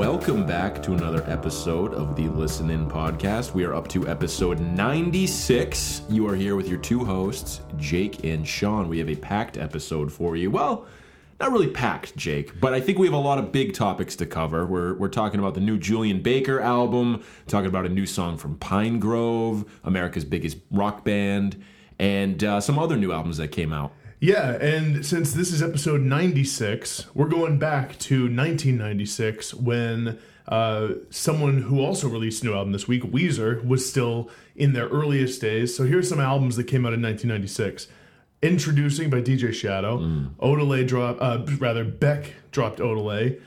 Welcome back to another episode of the Listen In Podcast. We are up to episode 96. You are here with your two hosts, Jake and Sean. We have a packed episode for you. Well, not really packed, Jake, but I think we have a lot of big topics to cover. We're talking about the new Julien Baker album, talking about a new song from Pinegrove, America's biggest rock band, and some other new albums that came out. Yeah, and since this is episode 96, we're going back to 1996 when someone who also released a new album this week, Weezer, was still in their earliest days. So here's some albums that came out in 1996. Introducing by DJ Shadow. Odelay dropped, Beck dropped Odelay.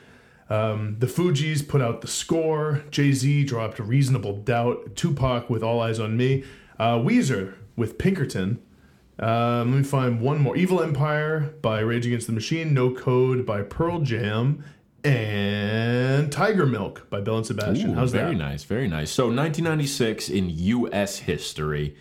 The Fugees put out The Score. Jay-Z dropped Reasonable Doubt. Tupac with All Eyes on Me. Weezer with Pinkerton. Let me find one more. Evil Empire by Rage Against the Machine, No Code by Pearl Jam, and Tiger Milk by Bell and Sebastian. Ooh, how's that? Very nice, very nice. So 1996 in U.S. history,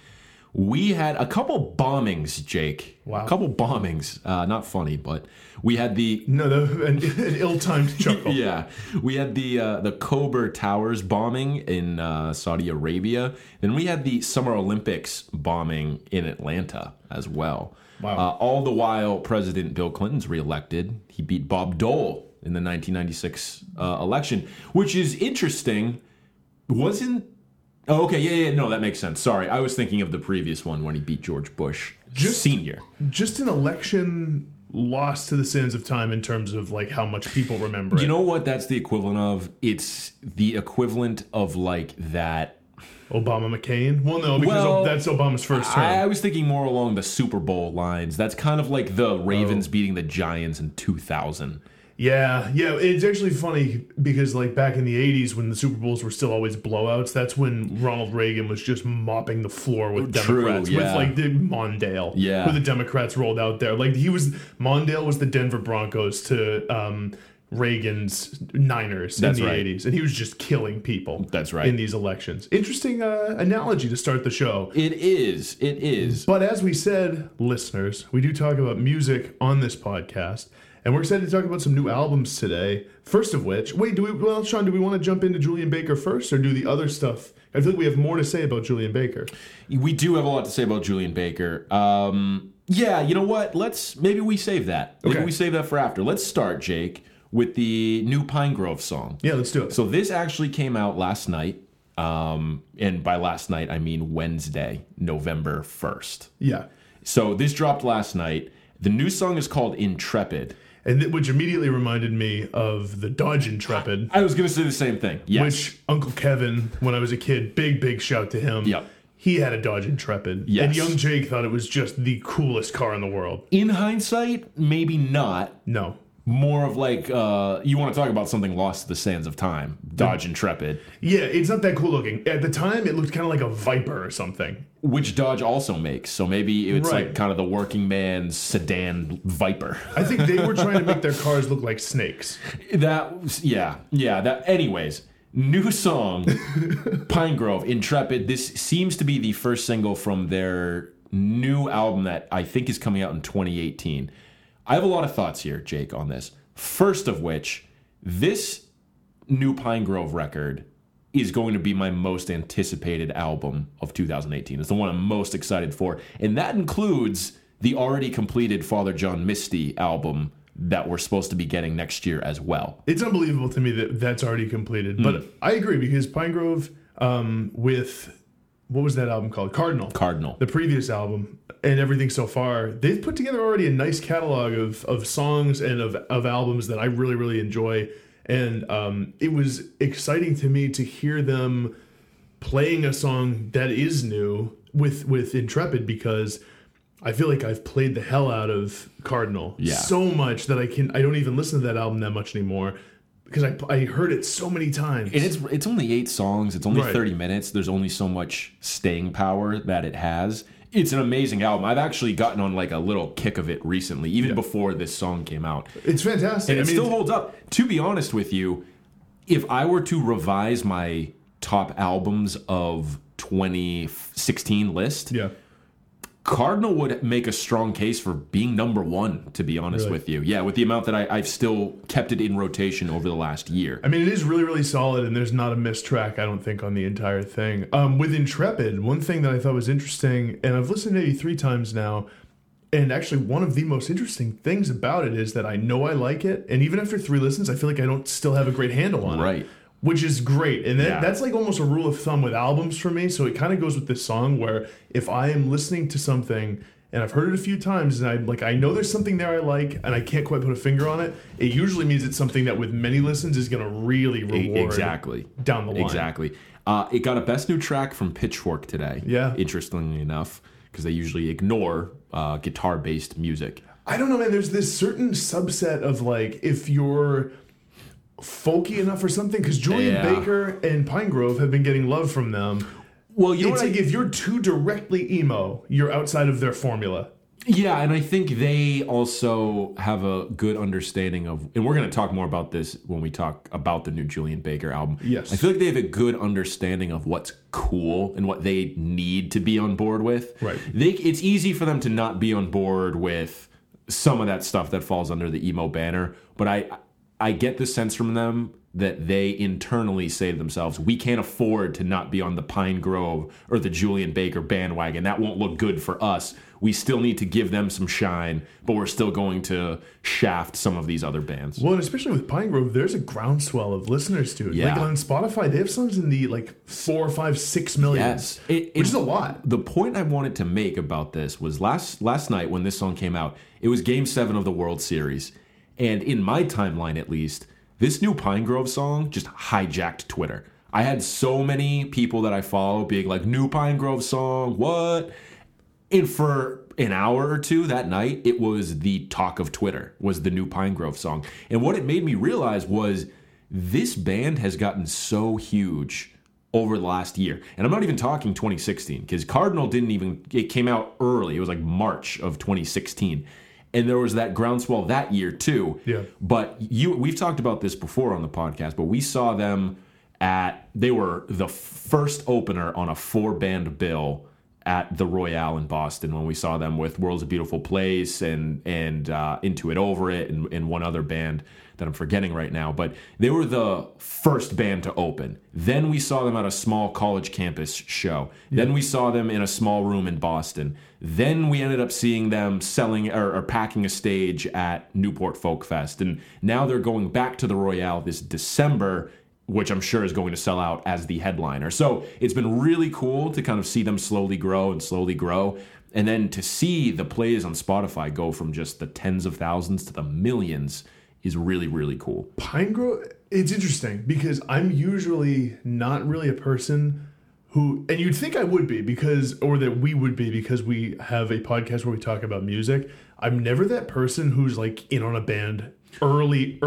we had a couple bombings, Jake. Wow. A couple bombings. Not funny, but we had the... an ill-timed chuckle. Yeah. We had the Khobar Towers bombing in Saudi Arabia. Then we had the Summer Olympics bombing in Atlanta as well. Wow. All the while, President Bill Clinton's reelected. He beat Bob Dole in the 1996 election, which is interesting. Wasn't... Oh, okay, yeah, no, that makes sense. Sorry, I was thinking of the previous one when he beat George Bush Sr. Just an election lost to the sands of time in terms of, like, how much people remember it. You know what that's the equivalent of? It's the equivalent of, like, that... Obama-McCain? Well, no, because that's Obama's first term. I was thinking more along the Super Bowl lines. That's kind of like the Ravens beating the Giants in 2000. Yeah, it's actually funny because, like, back in the 80s when the Super Bowls were still always blowouts, that's when Ronald Reagan was just mopping the floor with Democrats. True, yeah. With, like, the Mondale, who the Democrats rolled out there. Like, Mondale was the Denver Broncos to Reagan's Niners in the 80s, and he was just killing people in these elections. Interesting analogy to start the show. It is. But as we said, listeners, we do talk about music on this podcast. And we're excited to talk about some new albums today. First of which, Sean, do we want to jump into Julien Baker first or do the other stuff? I feel like we have more to say about Julien Baker. We do have a lot to say about Julien Baker. Yeah, you know what? Maybe we save that. Okay. Maybe we save that for after. Let's start, Jake, with the new Pinegrove song. Yeah, let's do it. So this actually came out last night. And by last night, I mean Wednesday, November 1st. Yeah. So this dropped last night. The new song is called Intrepid. And which immediately reminded me of the Dodge Intrepid. I was going to say the same thing. Yes. Which Uncle Kevin, when I was a kid, big shout to him. Yep. He had a Dodge Intrepid. Yes. And young Jake thought it was just the coolest car in the world. In hindsight, maybe not. No. More of like, you want to talk about something lost to the sands of time. Dodge Intrepid. Yeah, it's not that cool looking. At the time, it looked kind of like a Viper or something. Which Dodge also makes, so maybe it's like kind of the working man's sedan Viper. I think they were trying to make their cars look like snakes. Anyways, new song, Pinegrove, Intrepid. This seems to be the first single from their new album that I think is coming out in 2018. I have a lot of thoughts here, Jake, on this. First of which, this new Pinegrove record is going to be my most anticipated album of 2018. It's the one I'm most excited for. And that includes the already completed Father John Misty album that we're supposed to be getting next year as well. It's unbelievable to me that that's already completed. But I agree because Pinegrove with... What was that album called? Cardinal. The previous album and everything so far. They've put together already a nice catalog of songs and of albums that I really, really enjoy. And it was exciting to me to hear them playing a song that is new with Intrepid because I feel like I've played the hell out of Cardinal so much that I don't even listen to that album that much anymore. Because I heard it so many times. And it's only 8 songs. It's only 30 minutes. There's only so much staying power that it has. It's an amazing album. I've actually gotten on like a little kick of it recently, even before this song came out. It's fantastic. And it still holds up. To be honest with you, if I were to revise my top albums of 2016 list... Yeah. Cardinal would make a strong case for being number one, to be honest with you. Yeah, with the amount that I've still kept it in rotation over the last year. I mean, it is really, really solid, and there's not a missed track, I don't think, on the entire thing. With Intrepid, one thing that I thought was interesting, and I've listened to it 3 times now, and actually one of the most interesting things about it is that I know I like it, and even after 3 listens, I feel like I don't still have a great handle on it. Right. Which is great. And that's like almost a rule of thumb with albums for me. So it kind of goes with this song where if I am listening to something and I've heard it a few times and I'm like, I know there's something there I like and I can't quite put a finger on it, it usually means it's something that with many listens is going to really reward down the line. Exactly. It got a Best New Track from Pitchfork today. Yeah. Interestingly enough, because they usually ignore guitar-based music. I don't know, man. There's this certain subset of like if you're folky enough or something, because Julien Baker and Pinegrove have been getting love from them. Well, you know, it's like if you're too directly emo, you're outside of their formula. Yeah, and I think they also have a good understanding of, and we're going to talk more about this when we talk about the new Julien Baker album. Yes. I feel like they have a good understanding of what's cool and what they need to be on board with. Right. It's easy for them to not be on board with some of that stuff that falls under the emo banner, but I get the sense from them that they internally say to themselves, we can't afford to not be on the Pinegrove or the Julien Baker bandwagon. That won't look good for us. We still need to give them some shine, but we're still going to shaft some of these other bands. Well, and especially with Pinegrove, there's a groundswell of listeners, dude. Yeah. Like on Spotify, they have songs in the like 4 or 5, 6 million, yes. Which is a lot. The point I wanted to make about this was last night when this song came out, it was Game 7 of the World Series. And in my timeline, at least, this new Pinegrove song just hijacked Twitter. I had so many people that I follow being like, new Pinegrove song, what? And for an hour or two that night, it was the talk of Twitter, was the new Pinegrove song. And what it made me realize was this band has gotten so huge over the last year. And I'm not even talking 2016, because Cardinal it came out early. It was like March of 2016. And there was that groundswell that year, too. Yeah. But we've talked about this before on the podcast, but we saw them they were the first opener on a 4-band bill at the Royale in Boston when we saw them with World's a Beautiful Place and Into It Over It and one other band that I'm forgetting right now. But they were the first band to open. Then we saw them at a small college campus show. Yeah. Then we saw them in a small room in Boston. Then we ended up seeing them selling or packing a stage at Newport Folk Fest. And now they're going back to the Royale this December, which I'm sure is going to sell out as the headliner. So it's been really cool to kind of see them slowly grow. And then to see the plays on Spotify go from just the tens of thousands to the millions is really, really cool. Pinegrove, it's interesting because I'm usually not really a person who, and you'd think I would be because we have a podcast where we talk about music. I'm never that person who's like in on a band early.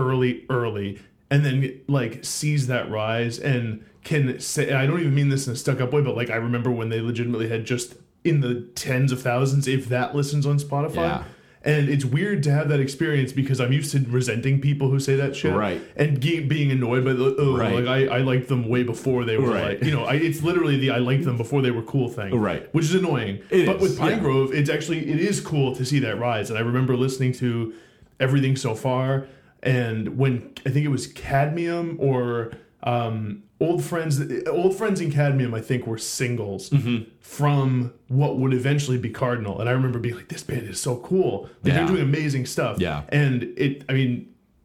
And then, like, sees that rise and can say, I don't even mean this in a stuck-up way, but, like, I remember when they legitimately had just in the tens of thousands, if that listens on Spotify. Yeah. And it's weird to have that experience because I'm used to resenting people who say that shit. Right. And being annoyed by the, I liked them way before they were like, you know, it's literally the I liked them before they were cool thing. Right. Which is annoying. But with Pinegrove, it is cool to see that rise. And I remember listening to Everything So Far. And when I think it was Cadmium or Old Friends and Cadmium, I think, were singles from what would eventually be Cardinal. And I remember being like, this band is so cool. Like, they're doing amazing stuff. Yeah. And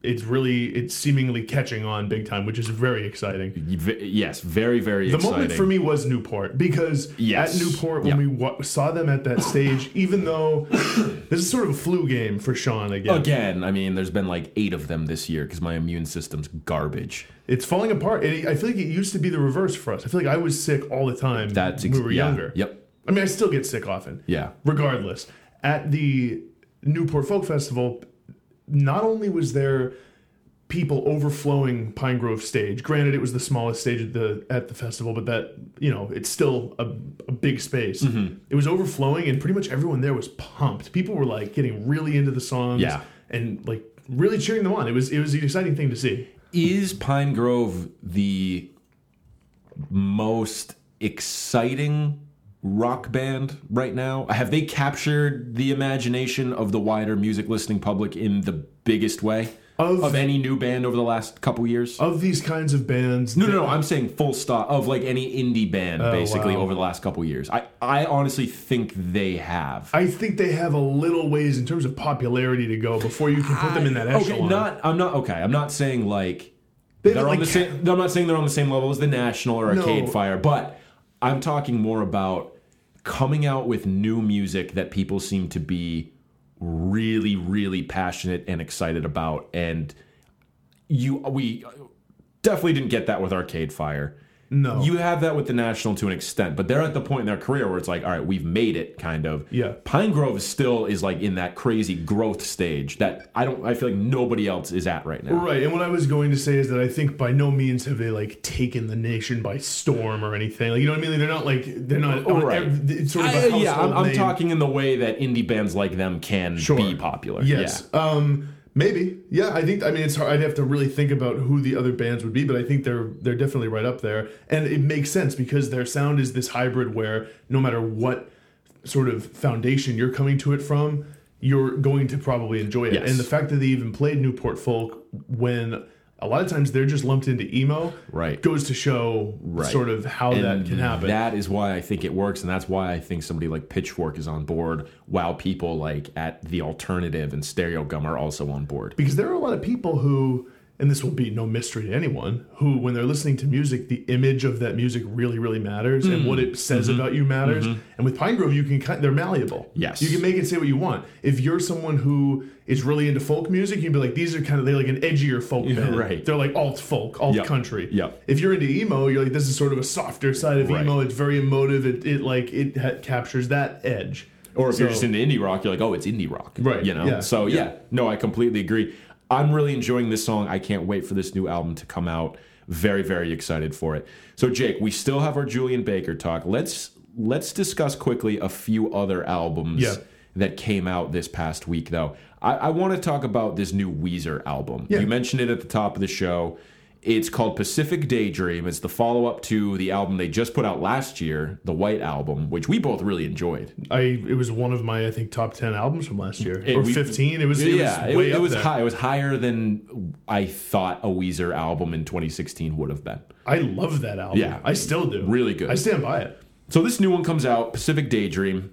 it's seemingly catching on big time, which is very exciting. Yes, very, very exciting. The moment for me was Newport, because at Newport, when we saw them at that stage, even though this is sort of a flu game for Sean again. Again, I mean, there's been like 8 of them this year because my immune system's garbage. It's falling apart. I feel like it used to be the reverse for us. I feel like I was sick all the time when we were younger. Yep. I mean, I still get sick often. Yeah. Regardless. At the Newport Folk Festival, not only was there people overflowing Pinegrove stage, granted it was the smallest stage at the festival, but that, you know, it's still a big space. Mm-hmm. It was overflowing and pretty much everyone there was pumped. People were like getting really into the songs and like really cheering them on. It was an exciting thing to see. Is Pinegrove the most exciting rock band right now? Have they captured the imagination of the wider music listening public in the biggest way of any new band over the last couple years? Of these kinds of bands? No, I'm saying full stop. Of like any indie band, basically, over the last couple years. I honestly think they have. I think they have a little ways in terms of popularity to go before you can put them in that echelon. I'm not saying like they're on the same. I'm not saying they're on the same level as The National or Arcade Fire, but I'm talking more about coming out with new music that people seem to be really, really passionate and excited about. And we definitely didn't get that with Arcade Fire. No. You have that with The National to an extent, but they're at the point in their career where it's like, all right, we've made it, kind of. Yeah. Pinegrove still is like in that crazy growth stage that I feel like nobody else is at right now. Right, and what I was going to say is that I think by no means have they like taken the nation by storm or anything. Like, you know what I mean? Like, they're not. Right. It's sort of a household I'm talking in the way that indie bands like them can be popular. Yes. Yeah. Maybe. Yeah, I think, it's hard. I'd have to really think about who the other bands would be, but I think they're definitely right up there. And it makes sense because their sound is this hybrid where no matter what sort of foundation you're coming to it from, you're going to probably enjoy it. Yes. And the fact that they even played Newport Folk when a lot of times they're just lumped into emo goes to show sort of how and that can happen. That is why I think it works, and that's why I think somebody like Pitchfork is on board, while people like at The Alternative and Stereogum are also on board. Because there are a lot of people who, and this will be no mystery to anyone, who when they're listening to music, the image of that music really, really matters, and what it says about you matters. And with Pinegrove, they're malleable. Yes. You can make it say what you want. If you're someone who is really into folk music, you'd be like, these are they're like an edgier folk band. Right. They're like alt-folk, alt-country. Yep. If you're into emo, you're like, this is sort of a softer side of emo. It's very emotive. It captures that edge. Or if you're just into indie rock, you're like, oh, it's indie rock. Right. You know? Yeah. So, no, I completely agree. I'm really enjoying this song. I can't wait for this new album to come out. Very, very excited for it. So, Jake, we still have our Julien Baker talk. Let's discuss quickly a few other albums that came out this past week, though. I want to talk about this new Weezer album. Yeah. You mentioned it at the top of the show. It's called Pacific Daydream. It's the follow-up to the album they just put out last year, the White Album, which we both really enjoyed. It was one of my, I think, top 10 albums from last year. Or 15. It was high. It was higher than I thought a Weezer album in 2016 would have been. I love that album. Yeah. I still do. Really good. I stand by it. So this new one comes out, Pacific Daydream.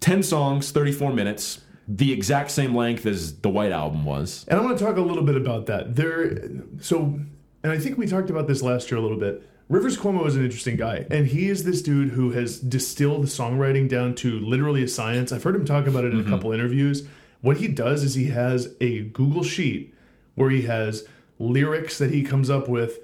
10 songs, 34 minutes. The exact same length as the White Album was. And I want to talk a little bit about that. And I think we talked about this last year a little bit. Rivers Cuomo is an interesting guy, and he is this dude who has distilled the songwriting down to literally a science. I've heard him talk about it in a couple interviews. What he does is he has a Google sheet where he has lyrics that he comes up with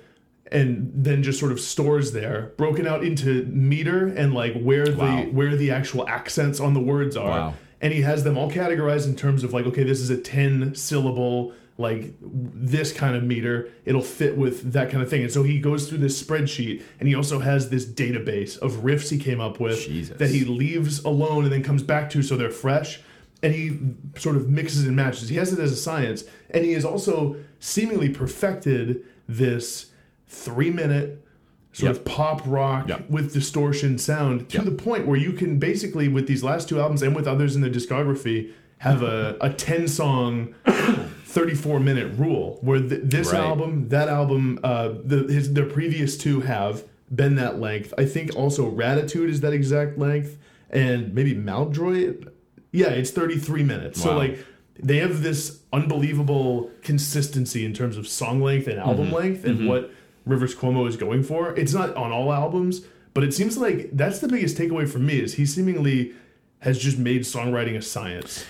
and then just sort of stores there, broken out into meter and like where the actual accents on the words are. Wow. And he has them all categorized in terms of like, okay, this is a 10-syllable, like this kind of meter. It'll fit with that kind of thing. And so he goes through this spreadsheet, and he also has this database of riffs he came up with that he leaves alone and then comes back to so they're fresh. And he sort of mixes and matches. He has it as a science. And he has also seemingly perfected this 3-minute sort of pop rock with distortion sound to the point where you can basically, with these last two albums and with others in their discography, have a 10-song, 34-minute rule where this album, that album, their previous two have been that length. I think also Ratitude is that exact length, and maybe Maldroit. Yeah, it's 33 minutes. Wow. So like they have this unbelievable consistency in terms of song length and album length and what Rivers Cuomo is going for. It's not on all albums, but it seems like that's the biggest takeaway for me is he seemingly has just made songwriting a science.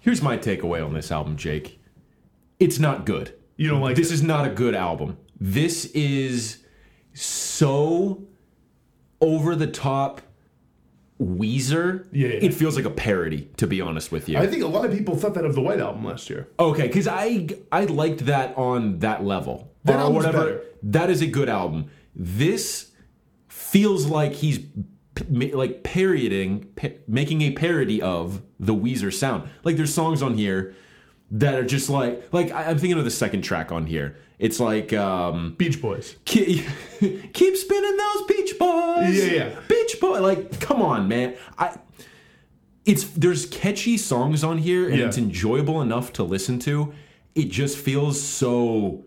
Here's my takeaway on this album, Jake. It's not good. You don't like this? This is not a good album. This is so over-the-top Weezer. It feels like a parody, to be honest with you. I think a lot of people thought that of the White Album last year. Okay, because I liked that on that level. That album's better. That is a good album. This feels like he's making a parody of the Weezer sound. Like there's songs on here that are just like I'm thinking of the second track on here. It's like Beach Boys. Keep spinning those Beach Boys. Yeah. Beach Boy. Like, come on, man. There's catchy songs on here, and it's enjoyable enough to listen to. It just feels so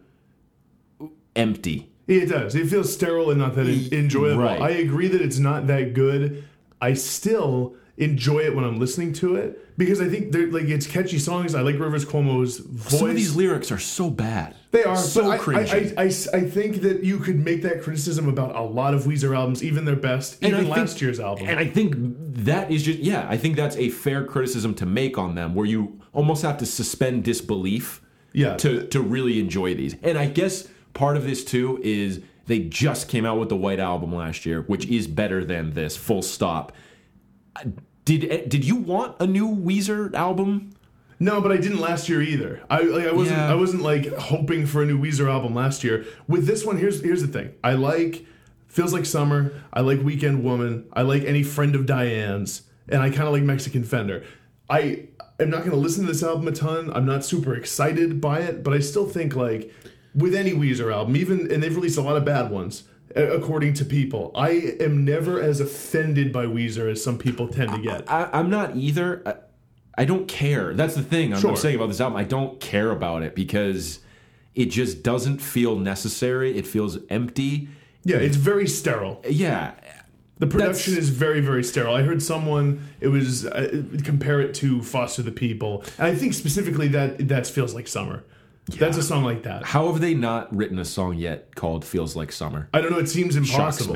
empty. It does. It feels sterile and not that enjoyable. Right. I agree that it's not that good. I still enjoy it when I'm listening to it because I think it's catchy songs. I like Rivers Cuomo's voice. Some of these lyrics are so bad. They are so cringy. I think that you could make that criticism about a lot of Weezer albums, even their best, last year's album. And I think that is just I think that's a fair criticism to make on them, where you almost have to suspend disbelief to really enjoy these. And I guess part of this too is they just came out with the White Album last year, which is better than this, full stop. Did you want a new Weezer album? No, but I didn't last year either. I wasn't like hoping for a new Weezer album last year. With this one, here's the thing. I like Feels Like Summer. I like Weekend Woman. I like Any Friend of Diane's, and I kind of like Mexican Fender. I am not going to listen to this album a ton. I'm not super excited by it, but I still think like with any Weezer album, and they've released a lot of bad ones, according to people, I am never as offended by Weezer as some people tend to get. I'm not either. I don't care. That's the thing I'm saying about this album. I don't care about it because it just doesn't feel necessary. It feels empty. Yeah, it's very sterile. Yeah. The production is very, very sterile. I heard someone compare it to Foster the People. And I think specifically that Feels Like Summer. Yeah. That's a song like that. How have they not written a song yet called Feels Like Summer? I don't know. It seems impossible.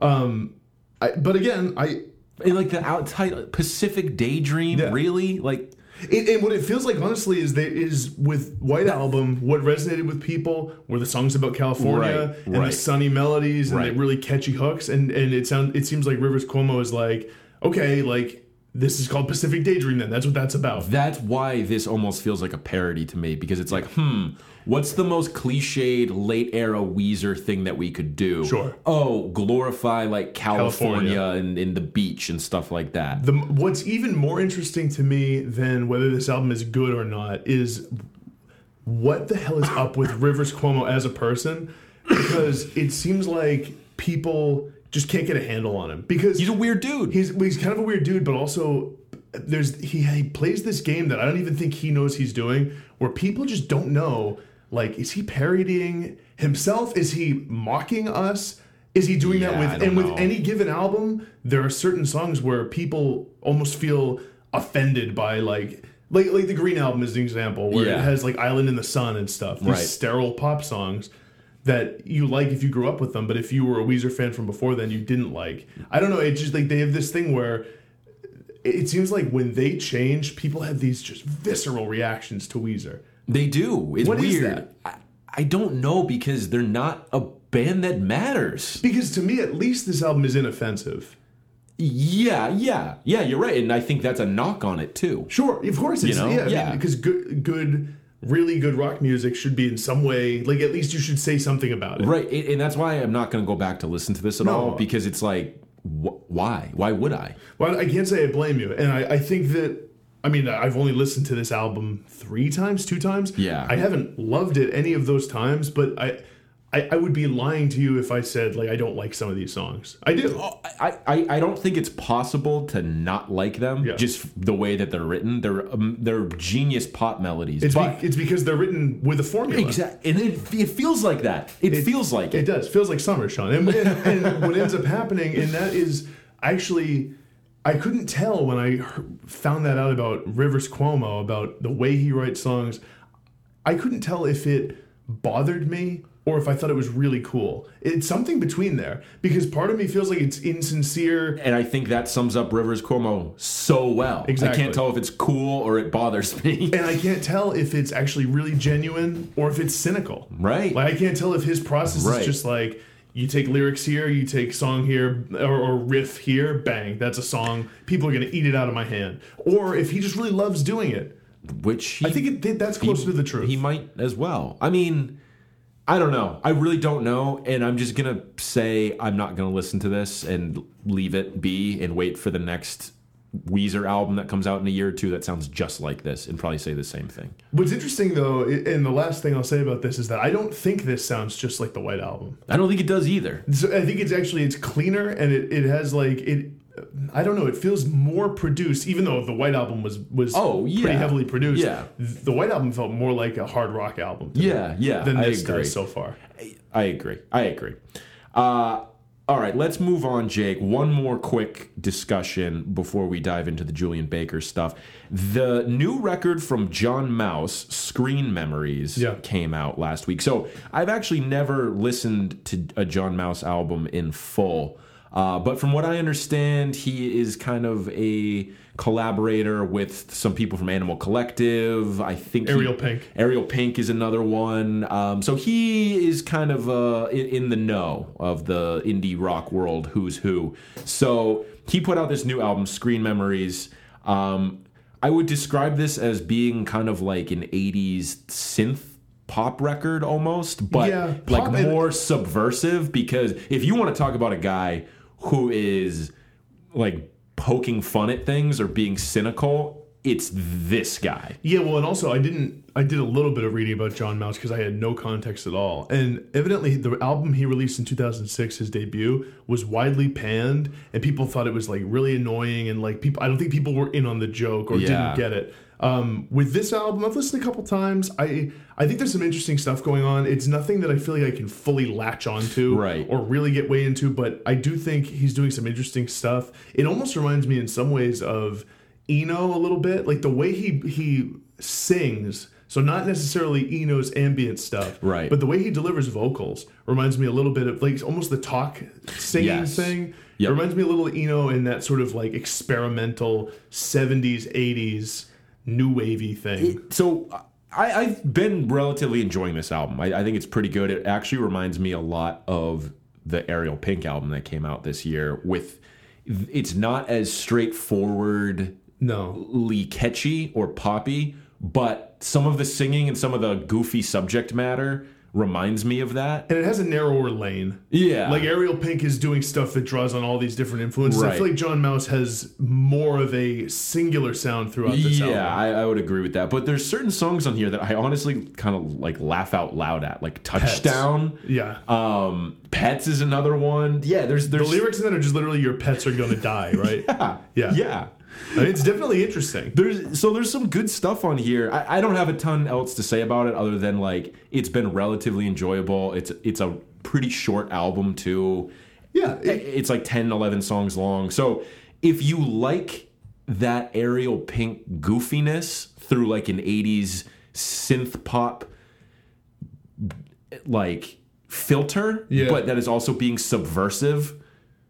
Shocks me. Title Pacific Daydream, really? Like, and what it feels like, honestly, is with White Album, what resonated with people were the songs about California the sunny melodies and the really catchy hooks. And it seems like Rivers Cuomo is like, okay, like, this is called Pacific Daydream, then. That's what that's about. That's why this almost feels like a parody to me, because it's like, what's the most cliched late-era Weezer thing that we could do? Sure. Oh, glorify, like, California. And the beach and stuff like that. What's even more interesting to me than whether this album is good or not is what the hell is up with Rivers Cuomo as a person, because it seems like people just can't get a handle on him because he's a weird dude. He's kind of a weird dude, but also he plays this game that I don't even think he knows he's doing, where people just don't know. Like, is he parodying himself? Is he mocking us? Is he doing that with? And with any given album, there are certain songs where people almost feel offended by like the Green Album is an example where it has like Island in the Sun and stuff, these sterile pop songs that you like if you grew up with them, but if you were a Weezer fan from before then, you didn't like. I don't know, it's just like they have this thing where it seems like when they change, people have these just visceral reactions to Weezer. They do. It's weird. Is that? I don't know, because they're not a band that matters. Because to me, at least this album is inoffensive. Yeah, you're right, and I think that's a knock on it, too. Sure, of course it's, because really good rock music should be in some way, like, at least you should say something about it. Right, and that's why I'm not going to go back to listen to this at all, because it's like, why? Why would I? Well, I can't say I blame you, and I think that, I mean, I've only listened to this album 2 times. Yeah. I haven't loved it any of those times, but I would be lying to you if I said, like, I don't like some of these songs. I do. I don't think it's possible to not like them, just the way that they're written. They're genius pop melodies. It's because they're written with a formula. Exactly. And it feels like that. It feels like it. It does. Feels like summer, Sean. And what ends up happening, and that is actually, I couldn't tell when I found that out about Rivers Cuomo, about the way he writes songs. I couldn't tell if it bothered me or if I thought it was really cool. It's something between there, because part of me feels like it's insincere. And I think that sums up Rivers Cuomo so well. Exactly. I can't tell if it's cool or it bothers me. And I can't tell if it's actually really genuine or if it's cynical. Right. Like, I can't tell if his process is just like, you take lyrics here, you take song here, or riff here, bang, that's a song. People are going to eat it out of my hand. Or if he just really loves doing it. Which I think that's closer to the truth. He might as well. I mean, I don't know. I really don't know, and I'm just going to say I'm not going to listen to this and leave it be and wait for the next Weezer album that comes out in a year or two that sounds just like this and probably say the same thing. What's interesting, though, and the last thing I'll say about this is that I don't think this sounds just like the White Album. I don't think it does either. So I think it's actually, it's cleaner, and it has like, it, I don't know, it feels more produced, even though the White Album was pretty heavily produced. Yeah. The White Album felt more like a hard rock album than this does so far. I agree. All right, let's move on, Jake. One more quick discussion before we dive into the Julien Baker stuff. The new record from John Maus, Screen Memories, came out last week. So I've actually never listened to a John Maus album in full. But from what I understand, he is kind of a collaborator with some people from Animal Collective. I think Ariel Pink. Ariel Pink is another one. So he is kind of in the know of the indie rock world who's who. So he put out this new album, Screen Memories. I would describe this as being kind of like an 80s synth pop record almost, but like more subversive, because if you want to talk about a guy who is like poking fun at things or being cynical, it's this guy. Yeah, well, and also I did a little bit of reading about John Maus because I had no context at all. And evidently the album he released in 2006, his debut, was widely panned and people thought it was like really annoying, and like people, I don't think people were in on the joke or didn't get it. With this album, I've listened a couple times. I think there's some interesting stuff going on. It's nothing that I feel like I can fully latch onto or really get way into, but I do think he's doing some interesting stuff. It almost reminds me in some ways of Eno a little bit, like the way he sings. So not necessarily Eno's ambient stuff, but the way he delivers vocals reminds me a little bit of like almost the talk singing thing. Yep. It reminds me a little of Eno in that sort of like experimental 70s, 80s. New wavy thing. I've been relatively enjoying this album. I think it's pretty good. It actually reminds me a lot of the Ariel Pink album that came out this year. With it's not as straightforward, catchy or poppy, but some of the singing and some of the goofy subject matter reminds me of that. And it has a narrower lane. Yeah. Like Ariel Pink is doing stuff that draws on all these different influences. Right. I feel like John Maus has more of a singular sound throughout this album. Yeah, I would agree with that. But there's certain songs on here that I honestly kind of like laugh out loud at. Like Touchdown. Pets. Yeah. Pets is another one. Yeah, there's the lyrics in that are just literally your pets are gonna die, right? Yeah. I mean, it's definitely interesting. There's some good stuff on here. I don't have a ton else to say about it other than like it's been relatively enjoyable. It's a pretty short album too. Yeah, it's like 10, 11 songs long. So if you like that Ariel Pink goofiness through like an 80s synth pop like filter, but that is also being subversive,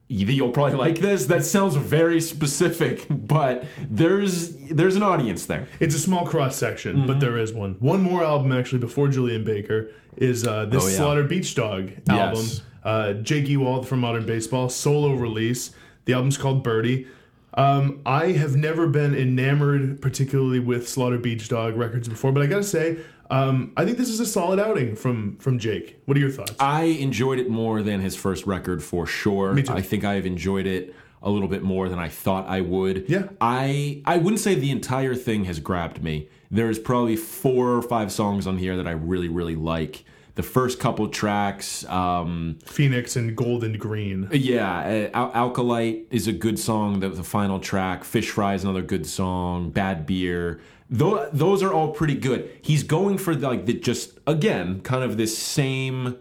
you'll probably like this. That sounds very specific, but there's an audience there. It's a small cross-section, but there is one. One more album, actually, before Julien Baker, is this Slaughter Beach Dog album. Yes. Jake Ewald from Modern Baseball, solo release. The album's called Birdie. I have never been enamored particularly with Slaughter Beach Dog records before, but I gotta say, I think this is a solid outing from Jake. What are your thoughts? I enjoyed it more than his first record for sure. Me too. I think I've enjoyed it a little bit more than I thought I would. Yeah. I wouldn't say the entire thing has grabbed me. There's probably 4 or 5 songs on here that I really, really like. The first couple tracks, Phoenix and Gold and Green. Yeah, Alkalite is a good song. The final track, Fish Fry is another good song. Bad Beer. Those are all pretty good. He's going for kind of this same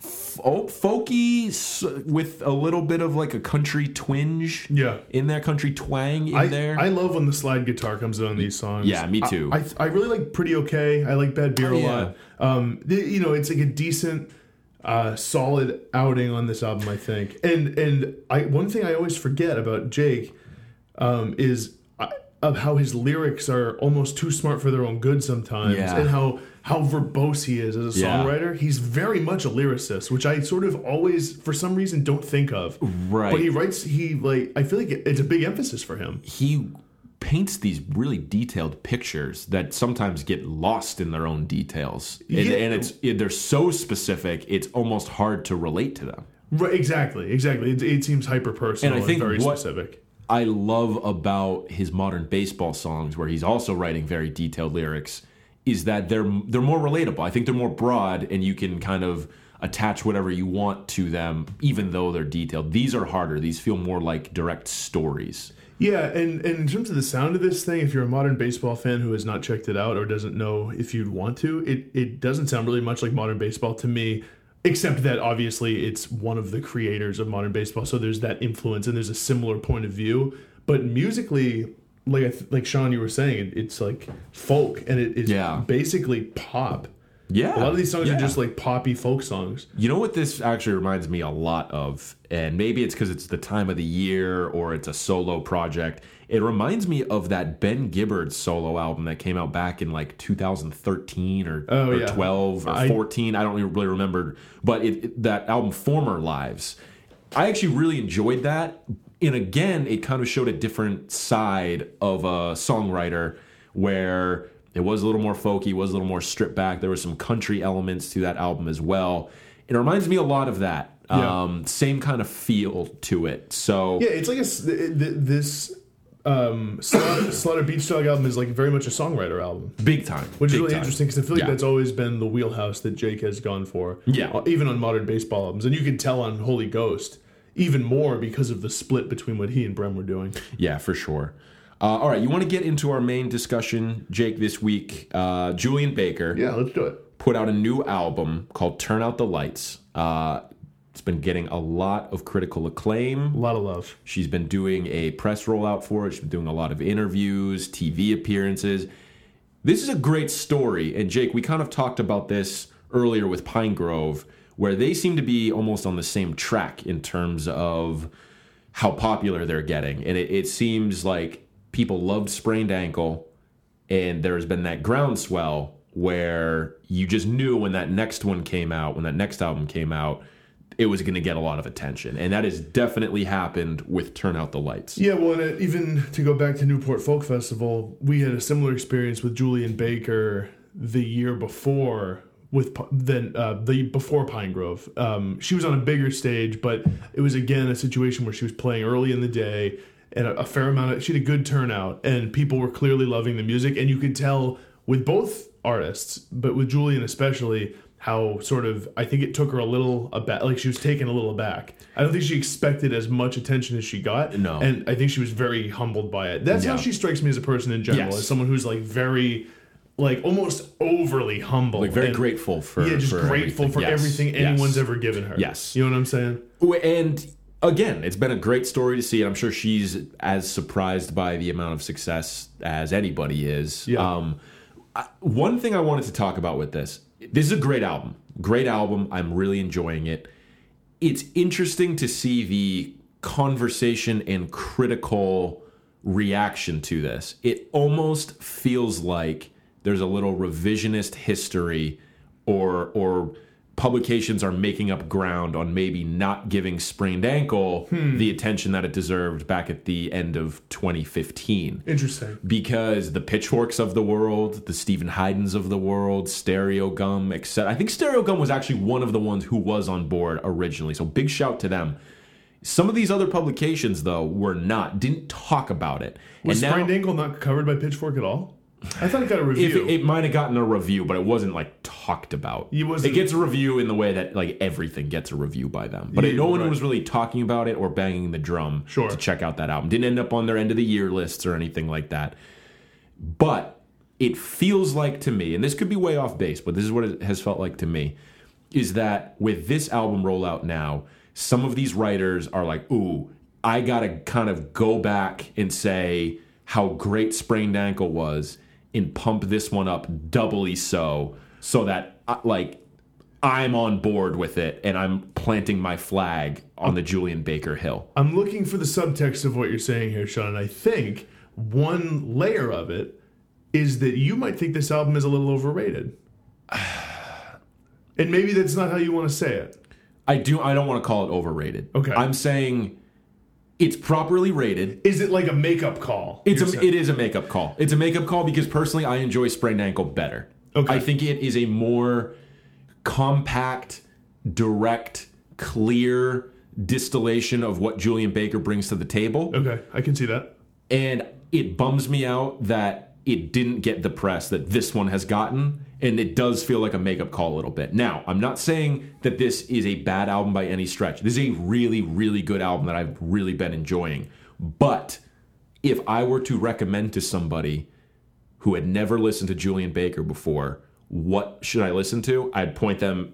folky with a little bit of like a country twinge. Yeah, in there, country twang in there. I love when the slide guitar comes in on these songs. Yeah, me too. I really like Pretty Okay. I like Bad Beer a lot. You know, it's like a decent, solid outing on this album, I think. And one thing I always forget about Jake is of how his lyrics are almost too smart for their own good sometimes, and how verbose he is as a songwriter. He's very much a lyricist, which I sort of always, for some reason, don't think of. Right. But I feel like it's a big emphasis for him. He paints these really detailed pictures that sometimes get lost in their own details. And they're so specific, it's almost hard to relate to them. Right, exactly. It seems hyper-personal and very specific. I love about his modern baseball songs, where he's also writing very detailed lyrics, is that they're more relatable. I think they're more broad, and you can kind of attach whatever you want to them, even though they're detailed. These are harder. These feel more like direct stories. Yeah, and in terms of the sound of this thing, if you're a modern baseball fan who has not checked it out or doesn't know if you'd want to, it doesn't sound really much like modern baseball to me, except that obviously it's one of the creators of modern baseball, so there's that influence and there's a similar point of view. But musically, like Sean, you were saying, it's like folk, and it is basically pop. Yeah. A lot of these songs are just like poppy folk songs. You know what this actually reminds me a lot of, and maybe it's because it's the time of the year or it's a solo project, it reminds me of that Ben Gibbard solo album that came out back in like 2013 or 12 or 14. I don't really remember, but that album, Former Lives. I actually really enjoyed that. And again, it kind of showed a different side of a songwriter where it was a little more folky, was a little more stripped back. There were some country elements to that album as well. It reminds me a lot of that. Yeah. Same kind of feel to it. So yeah, it's like this Slaughter Beach Dog album is like very much a songwriter album. Big time. Which is really interesting because I feel like that's always been the wheelhouse that Jake has gone for. Yeah. Even on modern baseball albums. And you can tell on Holy Ghost even more because of the split between what he and Brem were doing. Yeah, for sure. All right, you want to get into our main discussion, Jake, this week. Julien Baker. Yeah, let's do it. Put out a new album called Turn Out the Lights. It's been getting a lot of critical acclaim. A lot of love. She's been doing a press rollout for it. She's been doing a lot of interviews, TV appearances. This is a great story. And, Jake, we kind of talked about this earlier with Pinegrove, where they seem to be almost on the same track in terms of how popular they're getting. And it seems like people loved Sprained Ankle, and there's been that groundswell where you just knew when that next one came out, when that next album came out, it was going to get a lot of attention. And that has definitely happened with Turn Out the Lights. Yeah, well, and even to go back to Newport Folk Festival, we had a similar experience with Julien Baker the year before before Pinegrove. She was on a bigger stage, but it was, again, a situation where she was playing early in the day, and a fair amount of, she had a good turnout, and people were clearly loving the music, and you could tell with both artists, but with Julien especially, how sort of, I think it took her a little aback, like she was taken a little aback. I don't think she expected as much attention as she got. No. And I think she was very humbled by it. That's how she strikes me as a person in general, as someone who's like very, like almost overly humble. Like very grateful for everything anyone's ever given her. Yes. You know what I'm saying? And again, it's been a great story to see, and I'm sure she's as surprised by the amount of success as anybody is. Yeah. One thing I wanted to talk about with this is a great album. Great album. I'm really enjoying it. It's interesting to see the conversation and critical reaction to this. It almost feels like there's a little revisionist history or publications are making up ground on maybe not giving Sprained Ankle the attention that it deserved back at the end of 2015. Interesting. Because the Pitchforks of the world, the Stephen Hydens of the world, Stereogum, etc. I think Stereogum was actually one of the ones who was on board originally, so big shout to them. Some of these other publications, though, didn't talk about it. Was Sprained Ankle not covered by Pitchfork at all? I thought it got a review. It might have gotten a review, but it wasn't, like, talked about. It gets a review in the way that, like, everything gets a review by them. But no one was really talking about it or banging the drum to check out that album. Didn't end up on their end-of-the-year lists or anything like that. But it feels like to me, and this could be way off base, but this is what it has felt like to me, is that with this album rollout now, some of these writers are like, ooh, I got to kind of go back and say how great Sprained Ankle was and pump this one up doubly so that, like, I'm on board with it and I'm planting my flag on the Julien Baker hill. I'm looking for the subtext of what you're saying here, Sean, and I think one layer of it is that you might think this album is a little overrated. And maybe that's not how you want to say it. I don't want to call it overrated. Okay. I'm saying it's properly rated. Is it like a makeup call? It is a makeup call. It's a makeup call because personally I enjoy Sprained Ankle better. Okay. I think it is a more compact, direct, clear, distillation of what Julien Baker brings to the table. Okay, I can see that. And it bums me out that it didn't get the press that this one has gotten, and it does feel like a makeup call a little bit. Now, I'm not saying that this is a bad album by any stretch. This is a really, really good album that I've really been enjoying. But if I were to recommend to somebody who had never listened to Julien Baker before, what should I listen to? I'd point them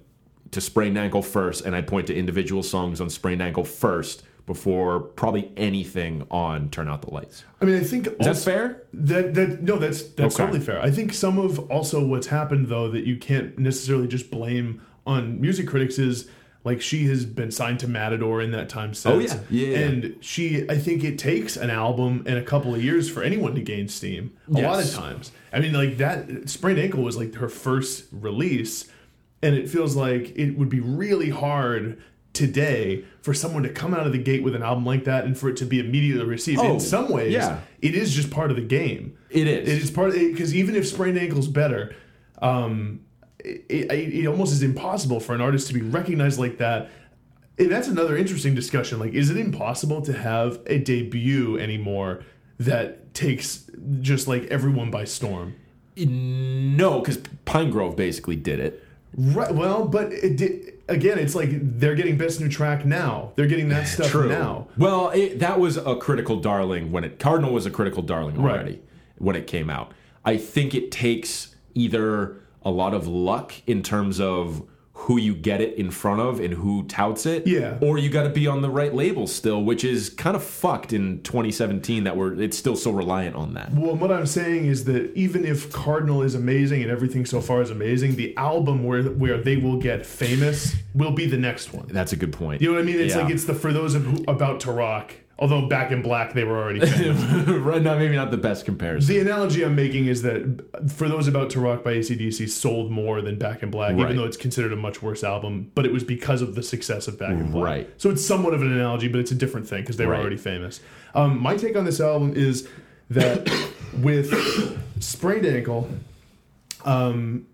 to Sprained Ankle first, and I'd point to individual songs on Sprained Ankle first before probably anything on Turn Out the Lights. I mean, I think... Is that fair? No, that's okay. Totally fair. I think some of also what's happened, though, that you can't necessarily just blame on music critics is... Like, she has been signed to Matador in that time since. Oh, yeah. And she, I think it takes an album and a couple of years for anyone to gain steam. A lot of times. I mean, like, that, Sprained Ankle was, like, her first release. And it feels like it would be really hard today for someone to come out of the gate with an album like that and for it to be immediately received. Oh, in some ways, It is just part of the game. It is. It is part of it, because even if Sprained Ankle's better... It almost is impossible for an artist to be recognized like that. And that's another interesting discussion. Like, is it impossible to have a debut anymore that takes just, like, everyone by storm? No, because Pinegrove basically did it. Right. Well, but it did, again, it's like they're getting Best New Track now. They're getting that stuff now. Well, that was a critical darling when it... Cardinal was a critical darling already when it came out. I think it takes either... a lot of luck in terms of who you get it in front of and who touts it. Yeah. Or you got to be on the right label still, which is kind of fucked in 2017 that it's still so reliant on that. Well, what I'm saying is that even if Cardinal is amazing and everything so far is amazing, the album where they will get famous will be the next one. That's a good point. You know what I mean? It's like it's the for those about to rock. Although Back in Black, they were already famous. Right now, maybe not the best comparison. The analogy I'm making is that For Those About to Rock by AC/DC sold more than Back in Black, even though it's considered a much worse album. But it was because of the success of Back in Black. Right. So it's somewhat of an analogy, but it's a different thing because they were already famous. My take on this album is that with Sprained Ankle, and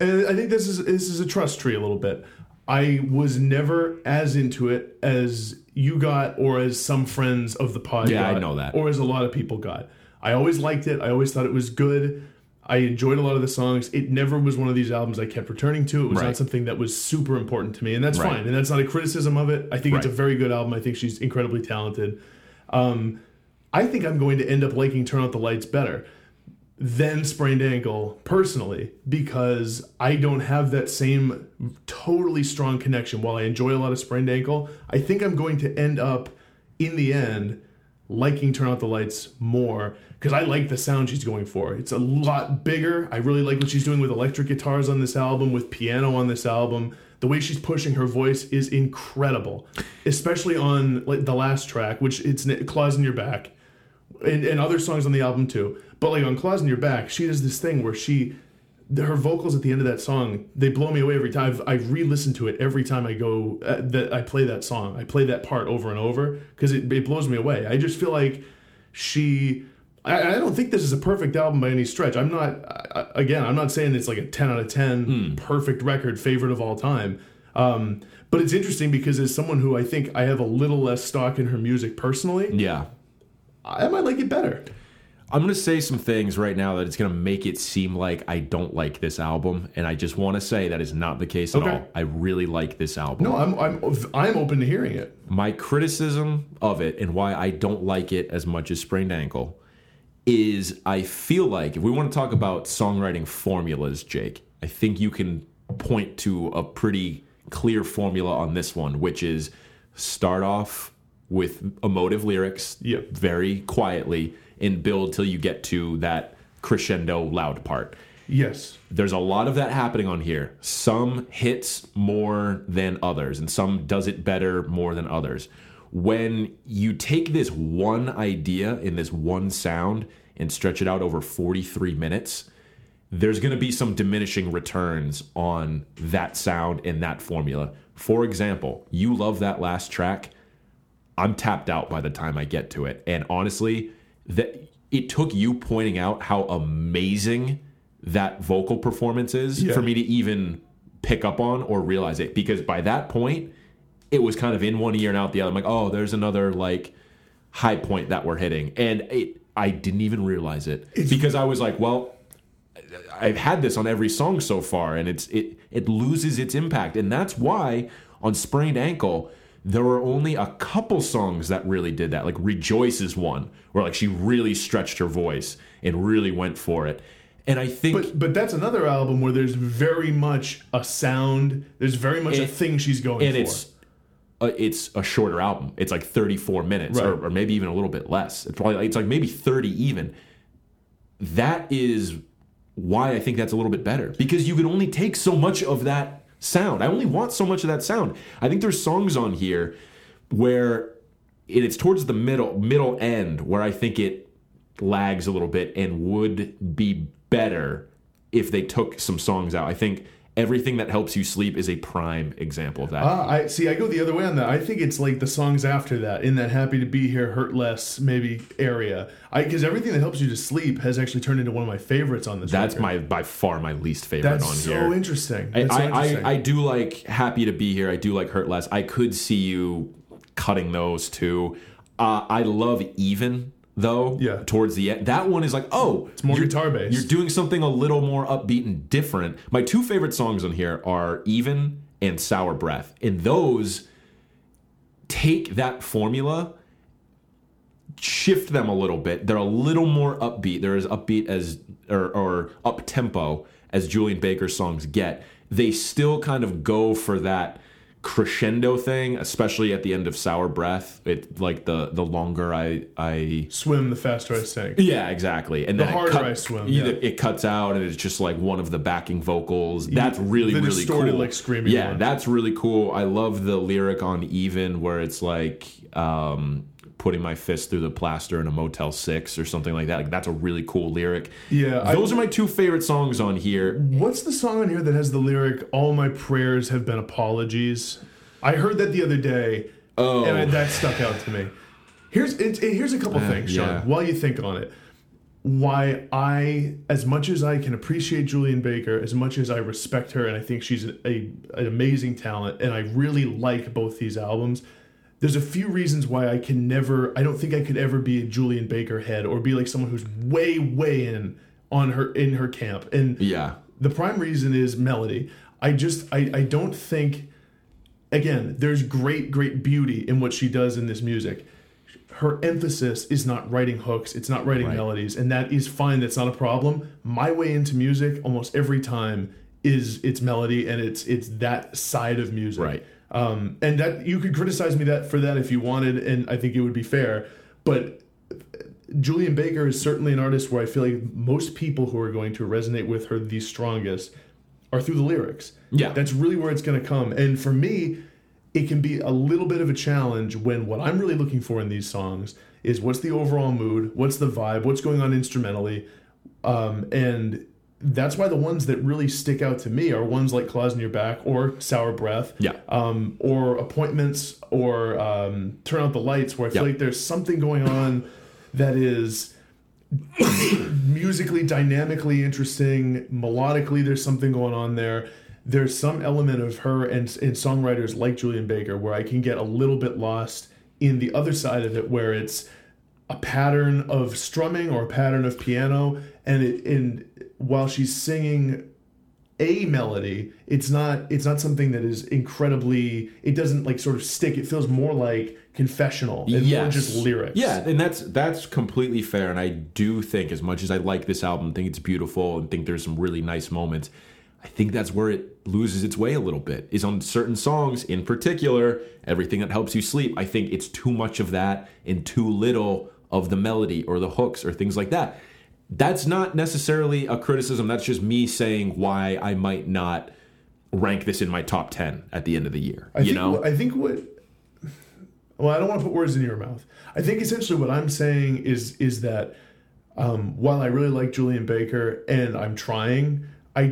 I think this is a trust tree a little bit. I was never as into it as you got or as some friends of the pod got. I know that. Or as a lot of people got. I always liked it. I always thought it was good. I enjoyed a lot of the songs. It never was one of these albums I kept returning to. It was not something that was super important to me, and that's fine. And that's not a criticism of it. I think it's a very good album. I think she's incredibly talented. I think I'm going to end up liking Turn Out the Lights better than Sprained Ankle, personally, because I don't have that same totally strong connection. While I enjoy a lot of Sprained Ankle, I think I'm going to end up, in the end, liking Turn Out the Lights more, because I like the sound she's going for. It's a lot bigger. I really like what she's doing with electric guitars on this album, with piano on this album. The way she's pushing her voice is incredible, especially on like the last track, which it's Claws in Your Back, and other songs on the album, too. But, like, on Claws in Your Back, she does this thing where her vocals at the end of that song, they blow me away every time. I re-listen to it every time I go, that I play that song. I play that part over and over because it blows me away. I just feel like I don't think this is a perfect album by any stretch. I'm not saying it's like a 10 out of 10 perfect record, favorite of all time. But it's interesting because as someone who I think I have a little less stock in her music personally, I might like it better. I'm going to say some things right now that it's going to make it seem like I don't like this album, and I just want to say that is not the case at all. I really like this album. No, I'm open to hearing it. My criticism of it and why I don't like it as much as Sprained Ankle is I feel like if we want to talk about songwriting formulas, Jake, I think you can point to a pretty clear formula on this one, which is start off with emotive lyrics very quietly and build till you get to that crescendo loud part. Yes. There's a lot of that happening on here. Some hits more than others, and some does it better more than others. When you take this one idea in this one sound and stretch it out over 43 minutes, there's going to be some diminishing returns on that sound and that formula. For example, you love that last track. I'm tapped out by the time I get to it. And honestly... that it took you pointing out how amazing that vocal performance is for me to even pick up on or realize it. Because by that point, it was kind of in one ear and out the other. I'm like, oh, there's another like high point that we're hitting. And I didn't even realize it because I was like, well, I've had this on every song so far, and it loses its impact. And that's why on Sprained Ankle, there were only a couple songs that really did that. Like Rejoice is one where like she really stretched her voice and really went for it. And I think... But that's another album where there's very much a sound. There's very much a thing she's going for. And it's a shorter album. It's like 34 minutes right. or maybe even a little bit less. It's like maybe 30 even. That is why I think that's a little bit better. Because you can only take so much of that sound. I only want so much of that sound. I think there's songs on here where it's towards the middle end where I think it lags a little bit and would be better if they took some songs out. I think Everything That Helps You Sleep is a prime example of that. I go the other way on that. I think it's like the songs after that, in that Happy to Be Here, Hurt Less, maybe area. Because Everything That Helps You to Sleep has actually turned into one of my favorites on this record. That's by far my least favorite on here. That's so interesting. I do like Happy to Be Here. I do like Hurt Less. I could see you cutting those too. I love Even. Though, yeah. Towards the end, that one is like, oh, it's more guitar based. You're doing something a little more upbeat and different. My two favorite songs on here are Even and Sour Breath, and those take that formula, shift them a little bit. They're a little more upbeat. They're as upbeat as or up tempo as Julien Baker's songs get. They still kind of go for that crescendo thing, especially at the end of Sour Breath. It like the longer I swim, the faster I sink. Yeah, exactly. And the harder I swim. Yeah. It cuts out, and it's just like one of the backing vocals. That's really really cool. The distorted like screaming. Yeah, one. That's really cool. I love the lyric on Even where it's like putting my fist through the plaster in a Motel 6 or something like that. Like, that's a really cool lyric. Yeah. Those are my two favorite songs on here. What's the song on here that has the lyric, all my prayers have been apologies? I heard that the other day, and that stuck out to me. Here's a couple things, Sean, while you think on it. Why I, as much as I can appreciate Julien Baker, as much as I respect her, and I think she's an amazing talent, and I really like both these albums, there's a few reasons why I don't think I could ever be a Julien Baker head or be like someone who's way, way in her camp. And the prime reason is melody. I don't think, again, there's great, great beauty in what she does in this music. Her emphasis is not writing hooks. It's not writing melodies. And that is fine. That's not a problem. My way into music almost every time is its melody and it's that side of music. Right. And that you could criticize me that for that if you wanted, and I think it would be fair. But Julien Baker is certainly an artist where I feel like most people who are going to resonate with her the strongest are through the lyrics. Yeah, that's really where it's going to come. And for me, it can be a little bit of a challenge when what I'm really looking for in these songs is what's the overall mood, what's the vibe, what's going on instrumentally, and that's why the ones that really stick out to me are ones like Claws in Your Back or Sour Breath, or Appointments, or Turn Out the Lights, where I feel like there's something going on that is musically, dynamically interesting, melodically there's something going on there. There's some element of her and songwriters like Julien Baker where I can get a little bit lost in the other side of it where it's a pattern of strumming or a pattern of piano, and while she's singing a melody, it's not something that is incredibly, it doesn't like sort of stick. It feels more like confessional and more just lyrics. Yeah, and that's completely fair. And I do think, as much as I like this album, think it's beautiful and think there's some really nice moments, I think that's where it loses its way a little bit, is on certain songs, in particular, Everything That Helps You Sleep. I think it's too much of that and too little of the melody or the hooks or things like that. That's not necessarily a criticism. That's just me saying why I might not rank this in my top 10 at the end of the year. I don't want to put words in your mouth. I think essentially what I'm saying is that while I really like Julien Baker and I'm trying, I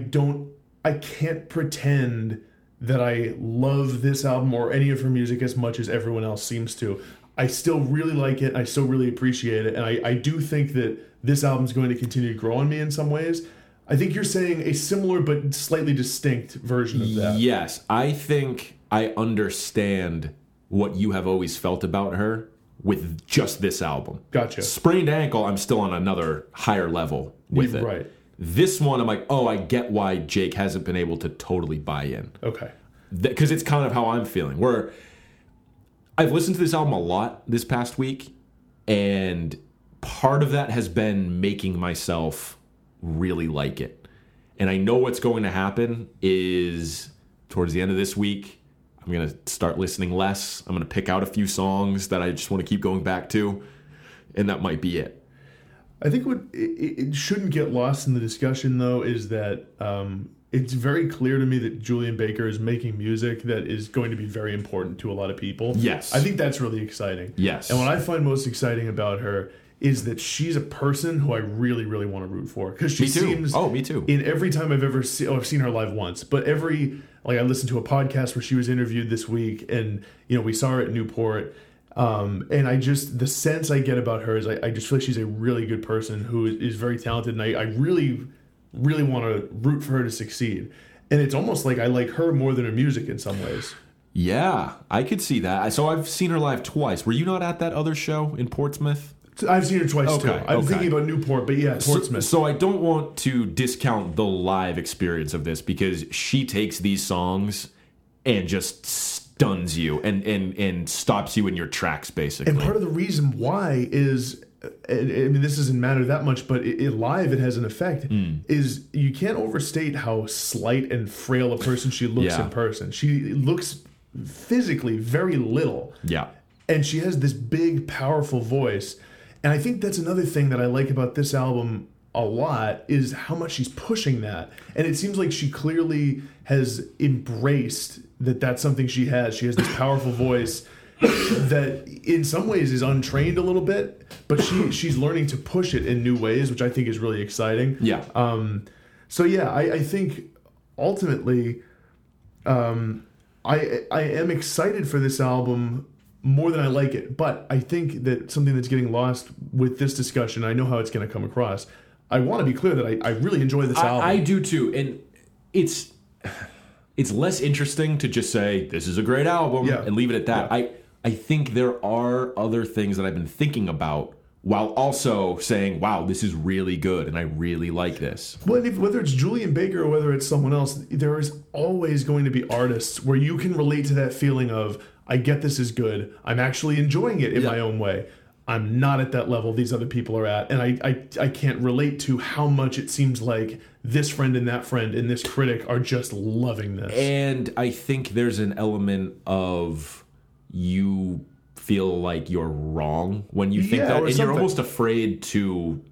can't pretend that I love this album or any of her music as much as everyone else seems to. I still really like it. I still really appreciate it. And I do think that this album's going to continue to grow on me in some ways. I think you're saying a similar but slightly distinct version of that. Yes. I think I understand what you have always felt about her with just this album. Gotcha. Sprained Ankle, I'm still on another higher level with it. Right. This one, I'm like, oh, I get why Jake hasn't been able to totally buy in. Okay. Because it's kind of how I'm feeling. Where I've listened to this album a lot this past week, and part of that has been making myself really like it. And I know what's going to happen is towards the end of this week, I'm going to start listening less. I'm going to pick out a few songs that I just want to keep going back to, and that might be it. I think what it shouldn't get lost in the discussion, though, is that it's very clear to me that Julien Baker is making music that is going to be very important to a lot of people. Yes. I think that's really exciting. Yes. And what I find most exciting about her is that she's a person who I really, really want to root for. Because she seems... Oh, me too. In every time I've ever seen... Oh, I've seen her live once. But every... Like, I listened to a podcast where she was interviewed this week. And, you know, we saw her at Newport. And I just... The sense I get about her is I just feel like she's a really good person who is very talented. And I really, really want to root for her to succeed. And it's almost like I like her more than her music in some ways. Yeah, I could see that. So I've seen her live twice. Were you not at that other show in Portsmouth? I've seen her twice, too. I'm thinking about Newport, but yeah, Portsmouth. So I don't want to discount the live experience of this because she takes these songs and just stuns you and stops you in your tracks, basically. And part of the reason why is... I mean, this doesn't matter that much, but live, it has an effect. Is you can't overstate how slight and frail a person she looks in person. She looks physically very little. Yeah. And she has this big, powerful voice. And I think that's another thing that I like about this album a lot is how much she's pushing that. And it seems like she clearly has embraced that that's something she has. She has this powerful voice that in some ways is untrained a little bit, but she's learning to push it in new ways, which I think is really exciting. Yeah. So yeah, I think ultimately I am excited for this album more than I like it, but I think that something that's getting lost with this discussion, I know how it's going to come across. I want to be clear that I really enjoy this album. I do too, and it's less interesting to just say, this is a great album, and leave it at that. Yeah. I think there are other things that I've been thinking about while also saying, wow, this is really good, and I really like this. Well, and whether it's Julien Baker or whether it's someone else, there is always going to be artists where you can relate to that feeling of, I get this is good. I'm actually enjoying it in my own way. I'm not at that level these other people are at, and I can't relate to how much it seems like this friend and that friend and this critic are just loving this. And I think there's an element of you feel like you're wrong when you think that, and something. You're almost afraid to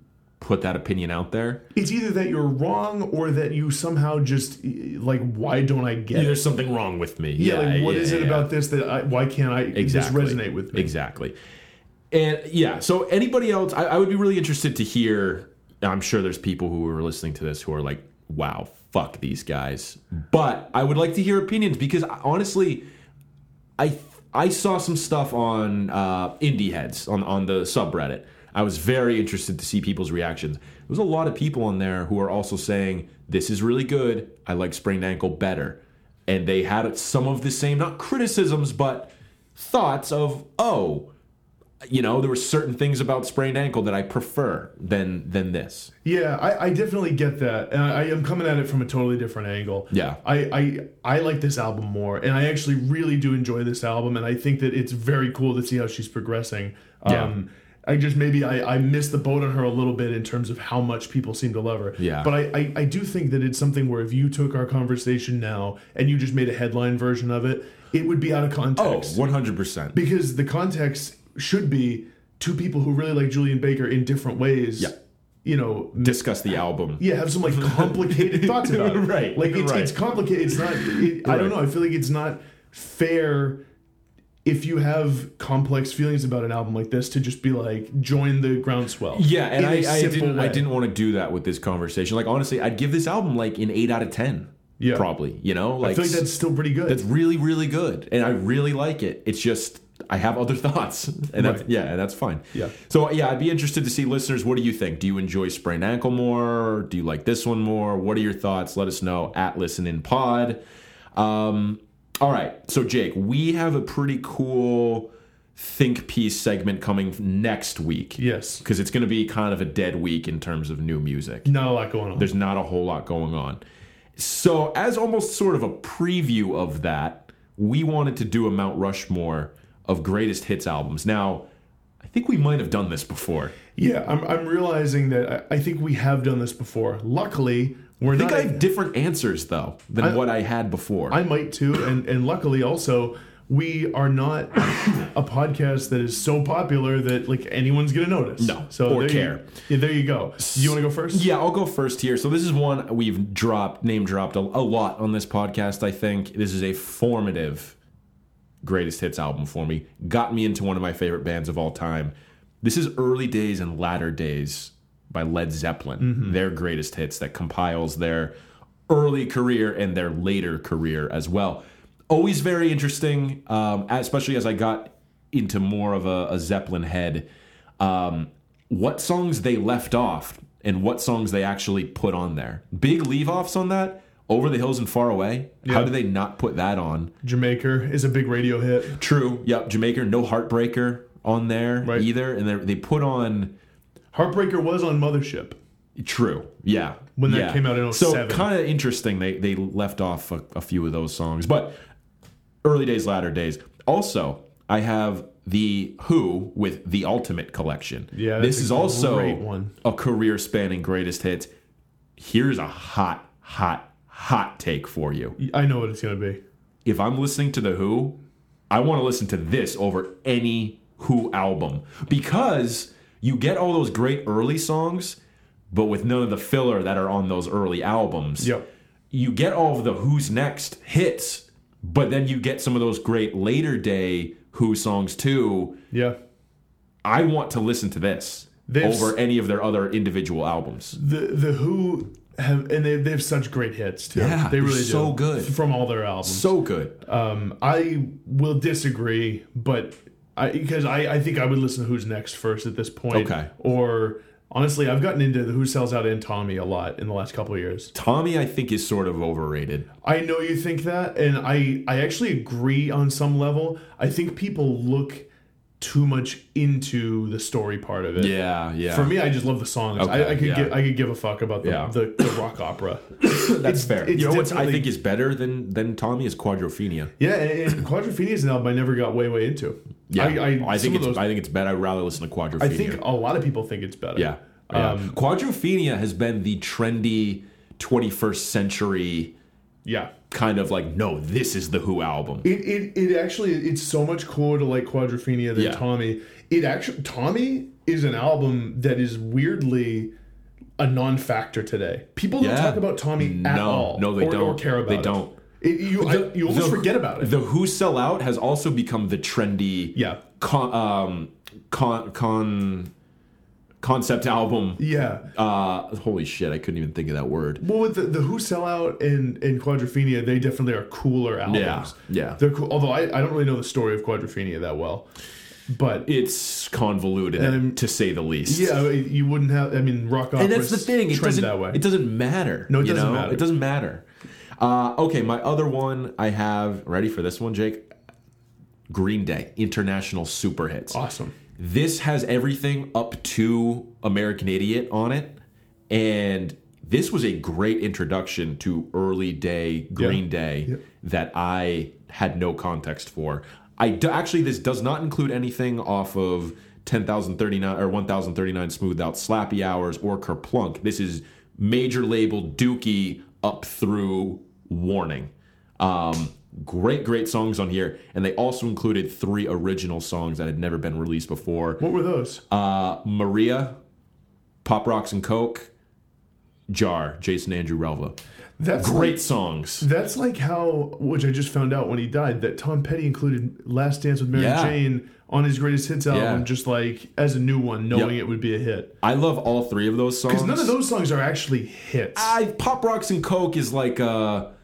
put that opinion out there. It's either that you're wrong or that you somehow just, like, why don't I get it? There's something wrong with me. Yeah, like, what is it about this that why can't I just resonate with me? Exactly. And, so anybody else, I would be really interested to hear. I'm sure there's people who are listening to this who are like, wow, fuck these guys. But I would like to hear opinions because, honestly, I saw some stuff on Indie Heads, on the subreddit. I was very interested to see people's reactions. There was a lot of people on there who are also saying, this is really good, I like Sprained Ankle better. And they had some of the same, not criticisms, but thoughts of, oh... You know, there were certain things about Sprained Ankle that I prefer than this. Yeah, I definitely get that. And I am coming at it from a totally different angle. Yeah. I like this album more. And I actually really do enjoy this album. And I think that it's very cool to see how she's progressing. Yeah. I just maybe I missed the boat on her a little bit in terms of how much people seem to love her. Yeah. But I do think that it's something where if you took our conversation now and you just made a headline version of it, it would be out of context. Oh, 100%. Because the context... should be two people who really like Julien Baker in different ways, you know... Discuss the album. Yeah, have some, like, complicated thoughts about it. Right. Like, it's complicated. It's not... I don't know. I feel like it's not fair if you have complex feelings about an album like this to just be, like, join the groundswell. Yeah, and I didn't want to do that with this conversation. Like, honestly, I'd give this album, like, an 8 out of 10. Yeah. Probably, you know? Like, I feel like that's still pretty good. That's really, really good. And I really like it. It's just... I have other thoughts, and that's fine. Yeah. So, I'd be interested to see, listeners, what do you think? Do you enjoy Sprained Ankle more? Do you like this one more? What are your thoughts? Let us know at ListenInPod. All right. So, Jake, we have a pretty cool think piece segment coming next week. Yes. Because it's going to be kind of a dead week in terms of new music. Not a lot going on. There's not a whole lot going on. So, as almost sort of a preview of that, we wanted to do a Mount Rushmore of greatest hits albums. Now, I think we might have done this before. Yeah, I'm realizing that I think we have done this before. Luckily, we're not... I think I have different answers, though, than what I had before. I might, too. And luckily, also, we are not a podcast that is so popular that, like, anyone's going to notice. No, or care. Yeah, there you go. You want to go first? Yeah, I'll go first here. So this is one we've name-dropped a lot on this podcast, I think. This is a formative greatest hits album for me. Got me into one of my favorite bands of all time. This is Early Days and Latter Days by Led Zeppelin. Mm-hmm. Their greatest hits that compiles their early career and their later career as well. Always very interesting, especially as I got into more of a Zeppelin head. What songs they left off and what songs they actually put on there. Big leave-offs on that. Over the Hills and Far Away. Yep. How do they not put that on? Jamaica is a big radio hit. True. Yep. Jamaica, no Heartbreaker on there either. And they put on... Heartbreaker was on Mothership. True. Yeah. When that came out in 2007. So kind of interesting. They left off a few of those songs. But Early Days, Latter Days. Also, I have The Who with The Ultimate Collection. Yeah. This is also a career-spanning greatest hits. Here's a hot take for you. I know what it's going to be. If I'm listening to The Who, I want to listen to this over any Who album. Because you get all those great early songs, but with none of the filler that are on those early albums. Yep. You get all of the Who's Next hits, but then you get some of those great later day Who songs too. Yeah. I want to listen to this over any of their other individual albums. The Who... They have such great hits too. Yeah, they really do. So good from all their albums. So good. I will disagree, but because I think I would listen to Who's Next first at this point. Okay. Or honestly, I've gotten into the Who Sells Out and Tommy a lot in the last couple of years. Tommy, I think, is sort of overrated. I know you think that, and I actually agree on some level. I think people look too much into the story part of it. Yeah, yeah. For me, I just love the songs. Okay, I could give a fuck about the rock opera. That's fair. You know what I think is better than Tommy is Quadrophenia. Yeah, and Quadrophenia is an album I never got way into. Yeah, I think it's better. I'd rather listen to Quadrophenia. I think a lot of people think it's better. Yeah, Quadrophenia has been the trendy 21st century. Yeah. Kind of like, no, this is the Who album. It actually, it's so much cooler to like Quadrophenia than Tommy. Tommy is an album that is weirdly a non-factor today. People don't talk about Tommy at all. No, they don't. Or care about it. They don't. You almost forget about it. The Who Sell Out has also become the trendy concept album. Yeah. Holy shit, I couldn't even think of that word. Well, with the Who Sell Out and Quadrophenia, they definitely are cooler albums. Yeah. They're cool. Although I don't really know the story of Quadrophenia that well. But it's convoluted, to say the least. Yeah, you wouldn't have... I mean, rock opera. And that's the thing. It doesn't, that way. It doesn't matter. No, it doesn't matter. Okay, my other one I have... Ready for this one, Jake? Green Day. International Super Hits. Awesome. This has everything up to American Idiot on it, and this was a great introduction to early day Green Day that I had no context for. Actually, this does not include anything off of 10,039 or 1,039 Smooth Out, Slappy Hours, or Kerplunk. This is major label Dookie up through Warning. Great songs on here, and they also included 3 original songs that had never been released before. What were those? Maria, Pop Rocks and Coke, Jar, Jason Andrew Relva. That's great songs. That's like how, which I just found out when he died, that Tom Petty included Last Dance with Mary Jane on his Greatest Hits album, just like as a new one, knowing it would be a hit. I love all 3 of those songs. Because none of those songs are actually hits. Pop Rocks and Coke is like a...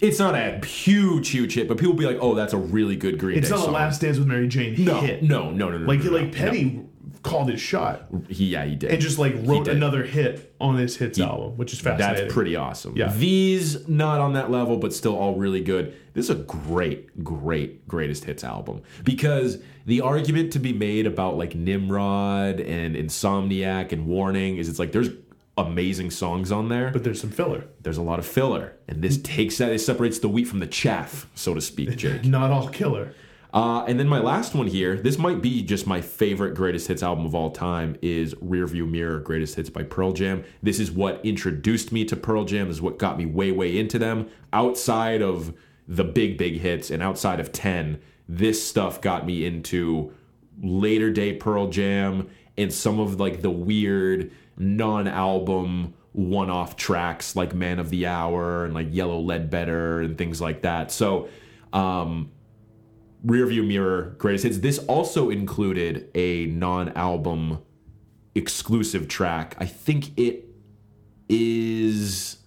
It's not a huge hit, but people be like, oh, that's a really good Green Day song. It's not a Last Dance with Mary Jane hit. No. Like Petty called his shot. He did. And just like wrote another hit on his hits album, which is fascinating. That's pretty awesome. Yeah. These, not on that level, but still all really good. This is a great, great, greatest hits album. Because the argument to be made about like Nimrod and Insomniac and Warning is it's like there's amazing songs on there. But there's some filler. There's a lot of filler. And this takes that, it separates the wheat from the chaff, so to speak, Jake. Not all killer. And then my last one here, this might be just my favorite greatest hits album of all time, is Rearview Mirror, Greatest Hits by Pearl Jam. This is what introduced me to Pearl Jam, is what got me way, way into them. Outside of the big, big hits and outside of 10, this stuff got me into later day Pearl Jam and some of like the weird non-album one-off tracks like Man of the Hour and like Yellow Ledbetter and things like that. So, Rearview Mirror, Greatest Hits. This also included a non-album exclusive track. I think it is...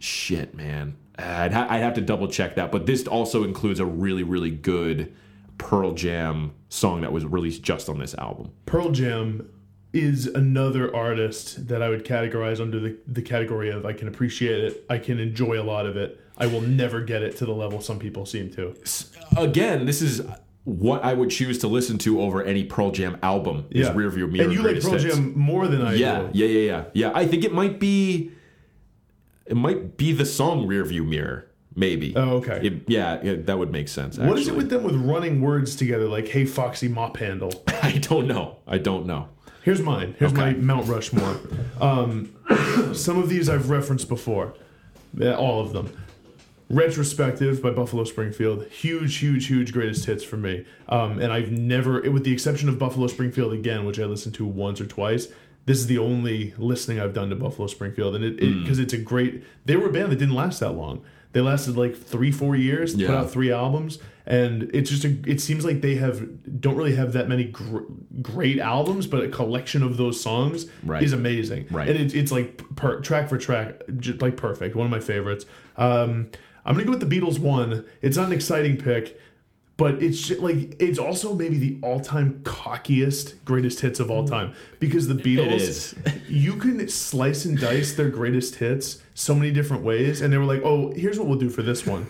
Shit, man. I'd have to double check that. But this also includes a really, really good Pearl Jam song that was released just on this album. Pearl Jam is another artist that I would categorize under the category of I can appreciate it, I can enjoy a lot of it. I will never get it to the level some people seem to. Again, this is what I would choose to listen to over any Pearl Jam album is Rearview Mirror. And you like Pearl Jam more than I do. Yeah. I think it might be the song Rearview Mirror. Maybe. Oh, okay. That would make sense, actually. What is it with them with running words together like, hey, Foxy Mop Handle? I don't know. Here's mine. Here's my Mount Rushmore. Some of these I've referenced before. Yeah, all of them. Retrospective by Buffalo Springfield. Huge, huge, huge greatest hits for me. And I've never, with the exception of Buffalo Springfield again, which I listened to once or twice, this is the only listening I've done to Buffalo Springfield. And because it's a great, they were a band that didn't last that long. They lasted like 3-4 years, put out 3 albums, and it's just it seems like they don't really have that many great albums, but a collection of those songs is amazing. Right. And it's like track for track, just like perfect. One of my favorites. I'm gonna go with the Beatles one. It's not an exciting pick, but it's like it's also maybe the all-time cockiest greatest hits of all time because the Beatles. It is. You can slice and dice their greatest hits so many different ways, and they were like, oh, here's what we'll do for this one.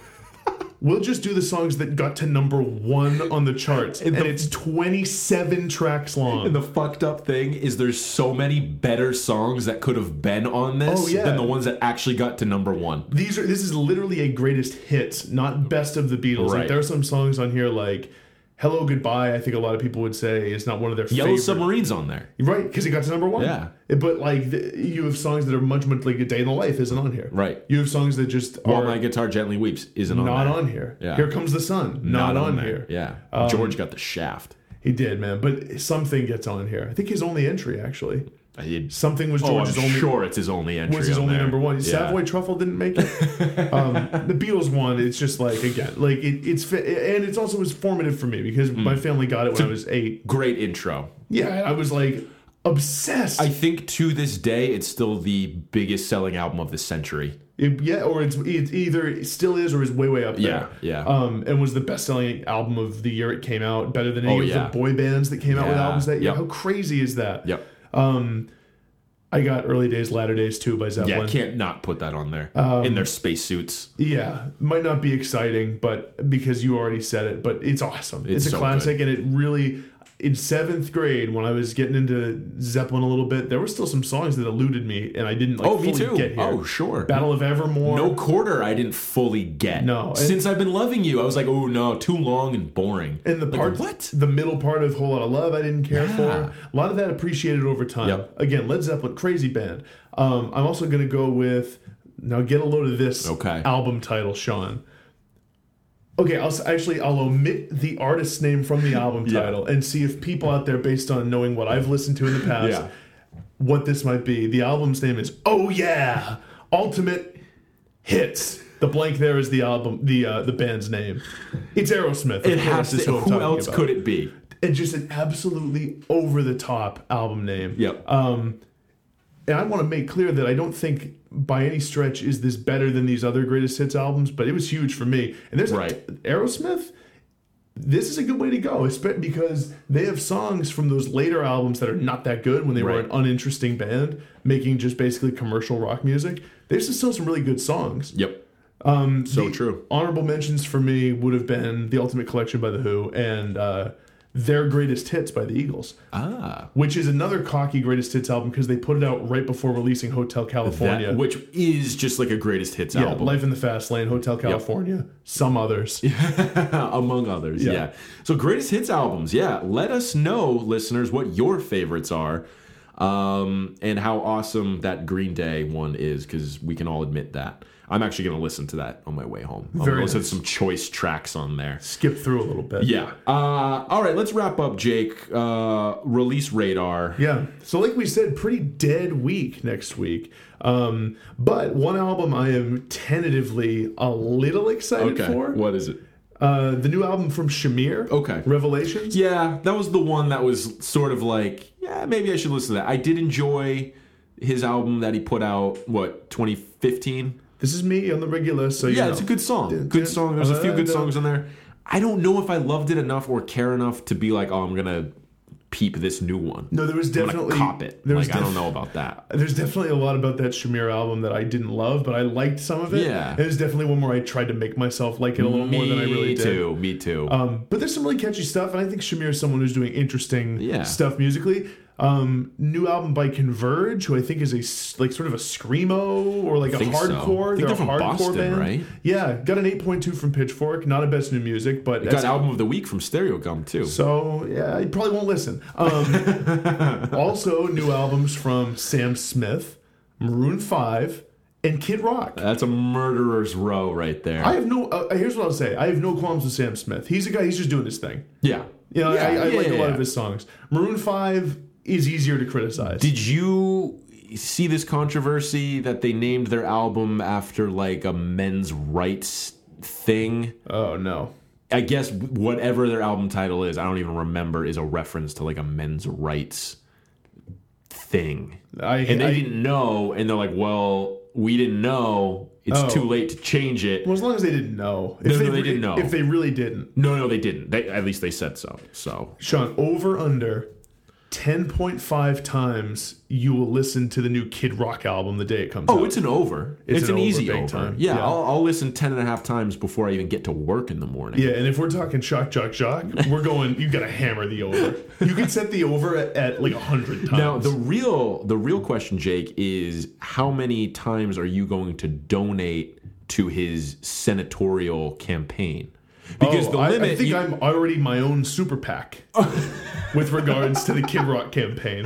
We'll just do the songs that got to number 1 on the charts, and it's 27 tracks long. And the fucked up thing is there's so many better songs that could have been on this than the ones that actually got to number 1. This is literally a greatest hits, not best of the Beatles. Right. Like, there are some songs on here like Hello Goodbye, I think a lot of people would say is not one of their favorite. Yellow Submarine's on there. Right, because it got to number 1. Yeah. But like you have songs that are much like A Day in the Life isn't on here. Right. You have songs that just are... While My Guitar Gently Weeps isn't on there. Not on here. Yeah. Here Comes the Sun. Not on here. Yeah. George got the shaft. He did, man. But something gets on here. I think his only entry, actually. Something was George's only... sure it's his only entry. Was his only number 1. Yeah. Savoy Truffle didn't make it. The Beatles one, it's just like, again, like it's... And it's also was formative for me because my family got it when I was 8. Great intro. Yeah, I was like obsessed. I think to this day, it's still the biggest selling album of the century. Or it's either it still is or is way, way up there. Yeah, yeah. And was the best-selling album of the year it came out, better than any of the boy bands that came out with albums that year. How crazy is that? Yep. I got Early Days, Latter Days Too by Zeppelin. Yeah, can't not put that on there in their spacesuits. Yeah, might not be exciting, but because you already said it, but it's awesome. It's a classic, good. And it really. In 7th grade, when I was getting into Zeppelin a little bit, there were still some songs that eluded me, and I didn't fully get here. Oh, sure. Battle of Evermore. No Quarter I didn't fully get. No. Since I've Been Loving You, I was like, oh, no, too long and boring. And the part, the middle part of Whole Lotta Love I didn't care for. A lot of that appreciated over time. Yep. Again, Led Zeppelin, crazy band. I'm also going to go with, now get a load of this album title, Sean. Okay, I'll omit the artist's name from the album title and see if people out there, based on knowing what I've listened to in the past, what this might be. The album's name is Oh Yeah! Ultimate Hits. The blank there is the album, the band's name. It's Aerosmith. It has to. Who else could it be? And just an absolutely over-the-top album name. Yep. And I want to make clear that I don't think by any stretch is this better than these other greatest hits albums, but it was huge for me. And there's Aerosmith, this is a good way to go, because they have songs from those later albums that are not that good when they were an uninteresting band making just basically commercial rock music. There's just still some really good songs. Yep. So true. Honorable mentions for me would have been The Ultimate Collection by The Who and Their Greatest Hits by The Eagles. Which is another cocky Greatest Hits album because they put it out right before releasing Hotel California. Which is just like a Greatest Hits album. Life in the Fast Lane, Hotel California, some others. Among others, yeah. So Greatest Hits albums, Let us know, listeners, what your favorites are. And how awesome that Green Day one is, because we can all admit that. I'm actually going to listen to that on my way home. I'm going to listen to some choice tracks on there. Skip through a little bit. Yeah. All right, let's wrap up, Jake. Release radar. Yeah. So like we said, pretty dead week next week. But one album I am tentatively a little excited for. What is it? The new album from Shamir. Okay. Revelations. Yeah, that was the one that was sort of like, yeah, maybe I should listen to that. I did enjoy his album that he put out, 2015? This is me on the regular, so yeah, it's a good song. Good song. There's a few good songs on there. I don't know if I loved it enough or care enough to be like, oh, I'm going to peep this new one. No, there was definitely... I'm going to cop it. I don't know about that. There's definitely a lot about that Shamir album that I didn't love, but I liked some of it. Yeah. It was definitely one where I tried to make myself like it a little more than I really did. Me too. But there's some really catchy stuff, and I think Shamir is someone who's doing interesting stuff musically. New album by Converge, who I think is sort of a screamo or like a hardcore. So. I think they're from hardcore Boston, band. Right? Yeah, got an 8.2 from Pitchfork. Not a best new music, but got album of the week from Stereogum too. So yeah, you probably won't listen. Also, new albums from Sam Smith, Maroon 5, and Kid Rock. That's a murderer's row right there. I have no. Here's what I'll say. I have no qualms with Sam Smith. He's a guy. He's just doing his thing. Yeah. I like a lot of his songs. Maroon 5. Is easier to criticize. Did you see this controversy that they named their album after like a men's rights thing? Oh, no. I guess whatever their album title is, I don't even remember, is a reference to like a men's rights thing. And they didn't know, and they're like, well, we didn't know. It's too late to change it. Well, as long as they didn't know. They didn't know. If they really didn't. No, they didn't. At least they said so. So, Sean, over under... 10.5 times you will listen to the new Kid Rock album the day it comes out. Oh, it's an over. It's an easy over. Time. Yeah. I'll listen 10.5 times before I even get to work in the morning. Yeah, and if we're talking shock, we're going, you got to hammer the over. You can set the over at like 100 times. Now, the real question, Jake, is how many times are you going to donate to his senatorial campaign? Because I think I'm already my own super PAC with regards to the Kid Rock campaign.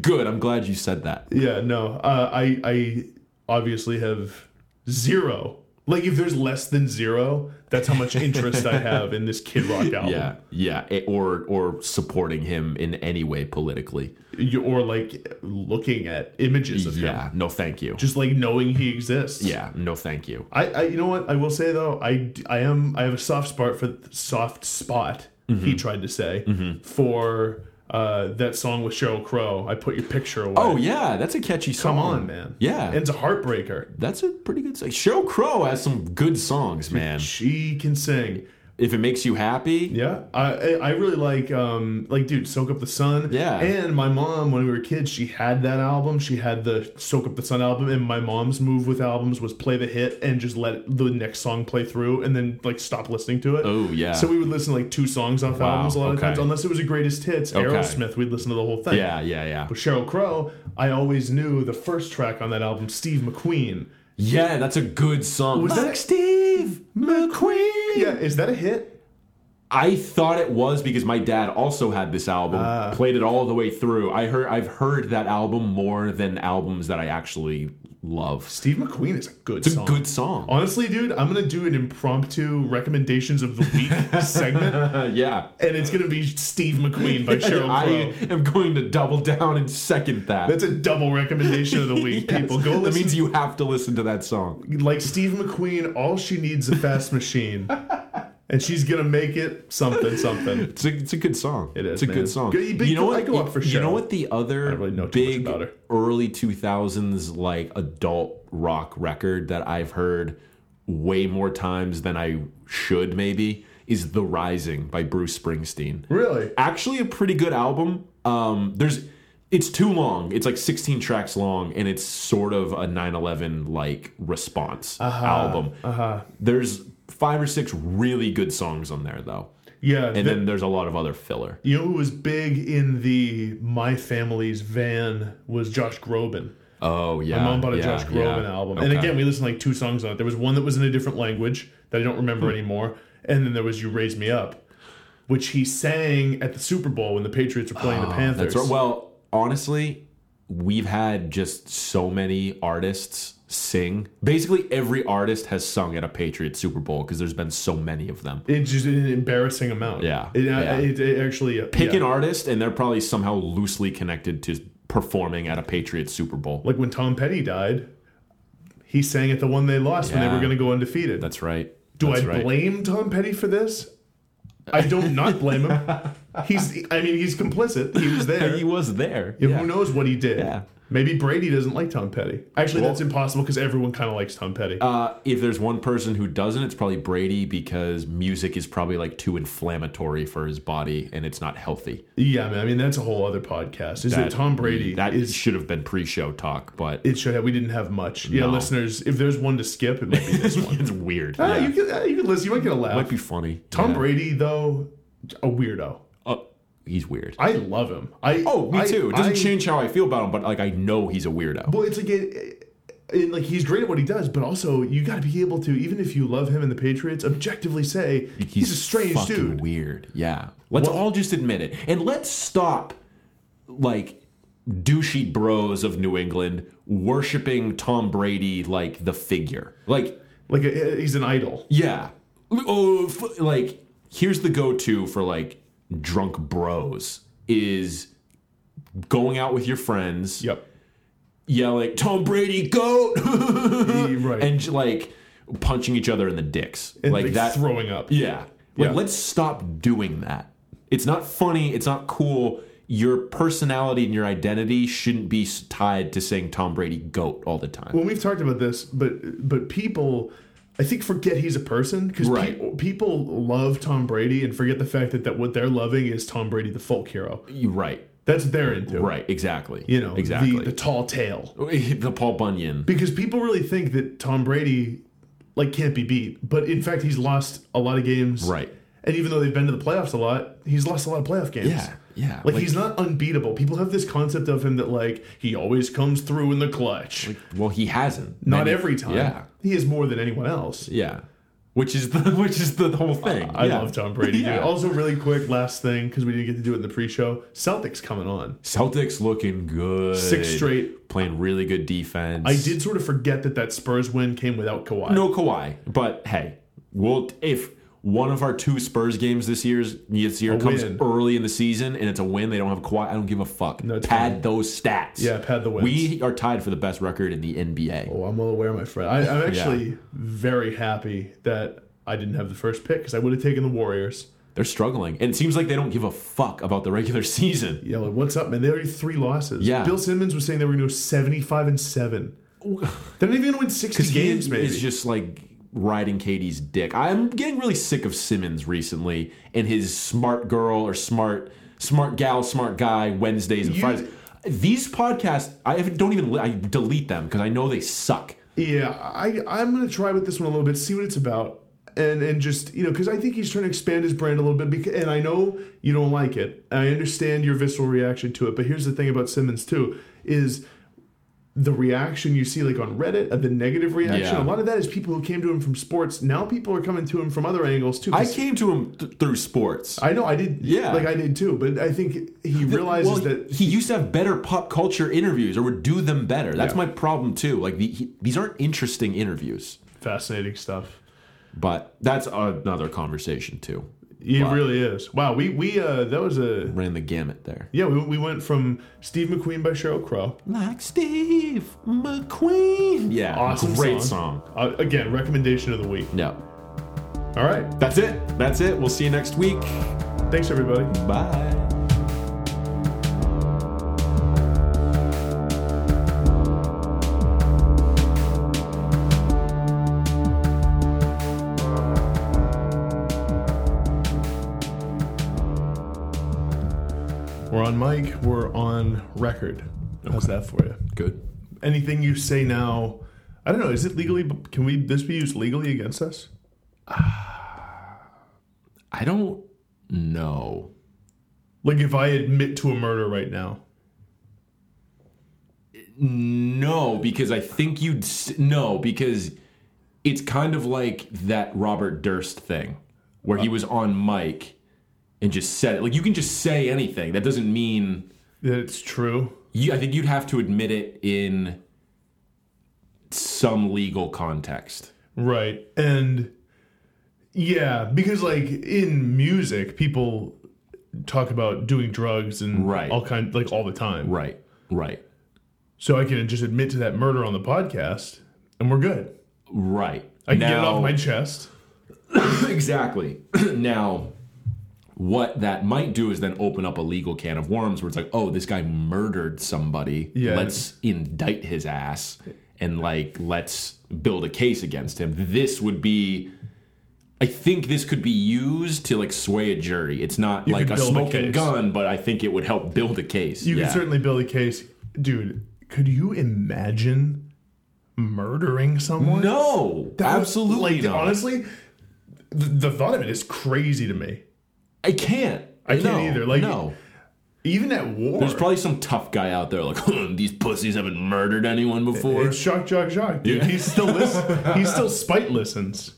Good. I'm glad you said that. Yeah, no. I obviously have zero. Like, if there's less than zero, that's how much interest I have in this Kid Rock album. Yeah. Or supporting him in any way politically. Or, like, looking at images of him. Yeah, no thank you. Just, like, knowing he exists. Yeah, no thank you. I you know what? I will say, though, I have a soft spot, he tried to say, for... that song with Sheryl Crow, I Put Your Picture Away. Oh, yeah, that's a catchy song. Come on, man. Yeah. And it's a heartbreaker. That's a pretty good song. Sheryl Crow has some good songs, man. She can sing. If it makes you happy. Yeah. I really like, dude, Soak Up the Sun. Yeah. And my mom, when we were kids, she had that album. She had the Soak Up the Sun album. And my mom's move with albums was play the hit and just let the next song play through and then, like, stop listening to it. Oh, yeah. So we would listen to, like, two songs off albums a lot of times. Unless it was a greatest hits. Okay. Aerosmith, we'd listen to the whole thing. Yeah. But Sheryl Crow, I always knew the first track on that album, Steve McQueen. Yeah, that's a good song. Was that Steve McQueen? Yeah, is that a hit? I thought it was because my dad also had this album, played it all the way through. I've heard that album more than albums that I actually love. Steve McQueen is a good song. It's a good song. Honestly, dude, I'm going to do an impromptu recommendations of the week segment. Yeah. And it's going to be Steve McQueen by Sheryl Crow. I am going to double down and second that. That's a double recommendation of the week, yes. People. Go listen. That means you have to listen to that song. Like Steve McQueen, all she needs is a fast machine. And she's going to make it something. It's a good song. It is, it's a good song. You know what? I go up for sure. You know what the other big early 2000s like adult rock record that I've heard way more times than I should maybe is The Rising by Bruce Springsteen. Really? Actually a pretty good album. It's too long. It's like 16 tracks long, and it's sort of a 9/11 like response album. There's 5 or 6 really good songs on there though. Yeah, and then there's a lot of other filler. You know who was big in the My Family's Van was Josh Groban. Oh, yeah. My mom bought a Josh Groban album. Okay. And again, we listened to like 2 songs on it. There was one that was in a different language that I don't remember anymore. And then there was You Raise Me Up, which he sang at the Super Bowl when the Patriots were playing the Panthers. That's right. Well, honestly, we've had just so many artists sing. Basically, every artist has sung at a Patriots Super Bowl because there's been so many of them. It's just an embarrassing amount. Yeah. Pick an artist, and they're probably somehow loosely connected to performing at a Patriots Super Bowl. Like when Tom Petty died, he sang at the one they lost when they were going to go undefeated. That's right. Do I blame Tom Petty for this? I don't not blame him. He's complicit. He was there. Yeah. Who knows what he did? Yeah. Maybe Brady doesn't like Tom Petty. Actually, that's impossible because everyone kind of likes Tom Petty. If there's one person who doesn't, it's probably Brady because music is probably like too inflammatory for his body and it's not healthy. Yeah, man. I mean, that's a whole other podcast. Is that Tom Brady? That should have been pre-show talk, but it should have. We didn't have much. No. Yeah, listeners, if there's one to skip, it might be this one. It's weird. Yeah. You can listen. You might get a laugh. It might be funny. Tom Brady, though, a weirdo. He's weird. I love him. Me too. It doesn't change how I feel about him, but like I know he's a weirdo. Well, it's like he's great at what he does, but also you got to be able to, even if you love him and the Patriots, objectively say he's a strange fucking dude. Weird. Yeah. Let's all just admit it, and let's stop like douchey bros of New England worshiping Tom Brady like the figure, like he's an idol. Yeah. Oh, like here's the go-to for like. Drunk bros is going out with your friends. Yep. Yeah, like Tom Brady, goat, right. And like punching each other in the dicks, and like that, throwing up. Yeah. Like let's stop doing that. It's not funny. It's not cool. Your personality and your identity shouldn't be tied to saying Tom Brady, goat, all the time. Well, we've talked about this, but people. I think forget he's a person because people love Tom Brady and forget the fact that what they're loving is Tom Brady, the folk hero. Right. That's what they're into. Right, exactly. You know, exactly. The tall tale. The Paul Bunyan. Because people really think that Tom Brady, like, can't be beat. But, in fact, he's lost a lot of games. Right. And even though they've been to the playoffs a lot, he's lost a lot of playoff games. Yeah. Yeah, like he's not unbeatable. People have this concept of him that like he always comes through in the clutch. Like, well, he hasn't. Not every time. Yeah, he is more than anyone else. Yeah, which is the whole thing. I love Tom Brady. Yeah. Also, really quick, last thing because we didn't get to do it in the pre-show. Celtics coming on. Celtics looking good. 6 straight, playing really good defense. I did sort of forget that Spurs win came without Kawhi. No Kawhi, but hey, if one of our 2 Spurs games this year comes early in the season, and it's a win. They don't have Kawhi. I don't give a fuck. No, pad those stats. Yeah, pad the wins. We are tied for the best record in the NBA. Oh, I'm well aware, my friend. I'm actually very happy that I didn't have the first pick because I would have taken the Warriors. They're struggling. And it seems like they don't give a fuck about the regular season. Yeah, like, what's up, man? They already 3 losses. Yeah. Bill Simmons was saying they were going to go 75-7. They're not even going to win 60 games, maybe. It's just like... riding Katie's dick. I'm getting really sick of Simmons recently and his smart girl or smart gal, smart guy Wednesdays and Fridays. These podcasts, I delete them because I know they suck. Yeah, I'm gonna try with this one a little bit, see what it's about, and just because I think he's trying to expand his brand a little bit. Because, and I know you don't like it. I understand your visceral reaction to it, but here's the thing about Simmons too is. The reaction you see like on Reddit, the negative reaction, a lot of that is people who came to him from sports. Now people are coming to him from other angles too. I came to him through sports. I know, I did. Yeah. Like I did too. But I think he realizes that... He used to have better pop culture interviews or would do them better. That's my problem too. Like these aren't interesting interviews. Fascinating stuff. But that's another conversation too. It really is. Wow, we that was a... Ran the gamut there. Yeah, we went from Steve McQueen by Sheryl Crow. Like Steve McQueen. Yeah, awesome great song. Again, recommendation of the week. Yeah. All right. That's it. We'll see you next week. Thanks, everybody. Bye. on mic, we're on record. How's that for you? Good. Anything you say now, I don't know, is it legally, can this be used legally against us? I don't know. Like if I admit to a murder right now. No, because I think you'd... No, because it's kind of like that Robert Durst thing where he was on mic and just said it. Like, you can just say anything. That doesn't mean... That it's true? I think you'd have to admit it in some legal context. Right. And, yeah, because, like, in music, people talk about doing drugs and all kind, like, all the time. Right, right. So I can just admit to that murder on the podcast, and we're good. Right. I can get it off my chest. Exactly. Now, what that might do is then open up a legal can of worms where it's like, oh, this guy murdered somebody. Yeah. Let's indict his ass and, like, let's build a case against him. This would be... I think this could be used to, like, sway a jury. It's not like a smoking gun, but I think it would help build a case. You can certainly build a case. Dude, could you imagine murdering someone? No, absolutely not. Honestly, the thought of it is crazy to me. I can't either. Like, no. Even at war. There's probably some tough guy out there like, these pussies haven't murdered anyone before. It's Jacques, dude. Yeah. He still spite listens.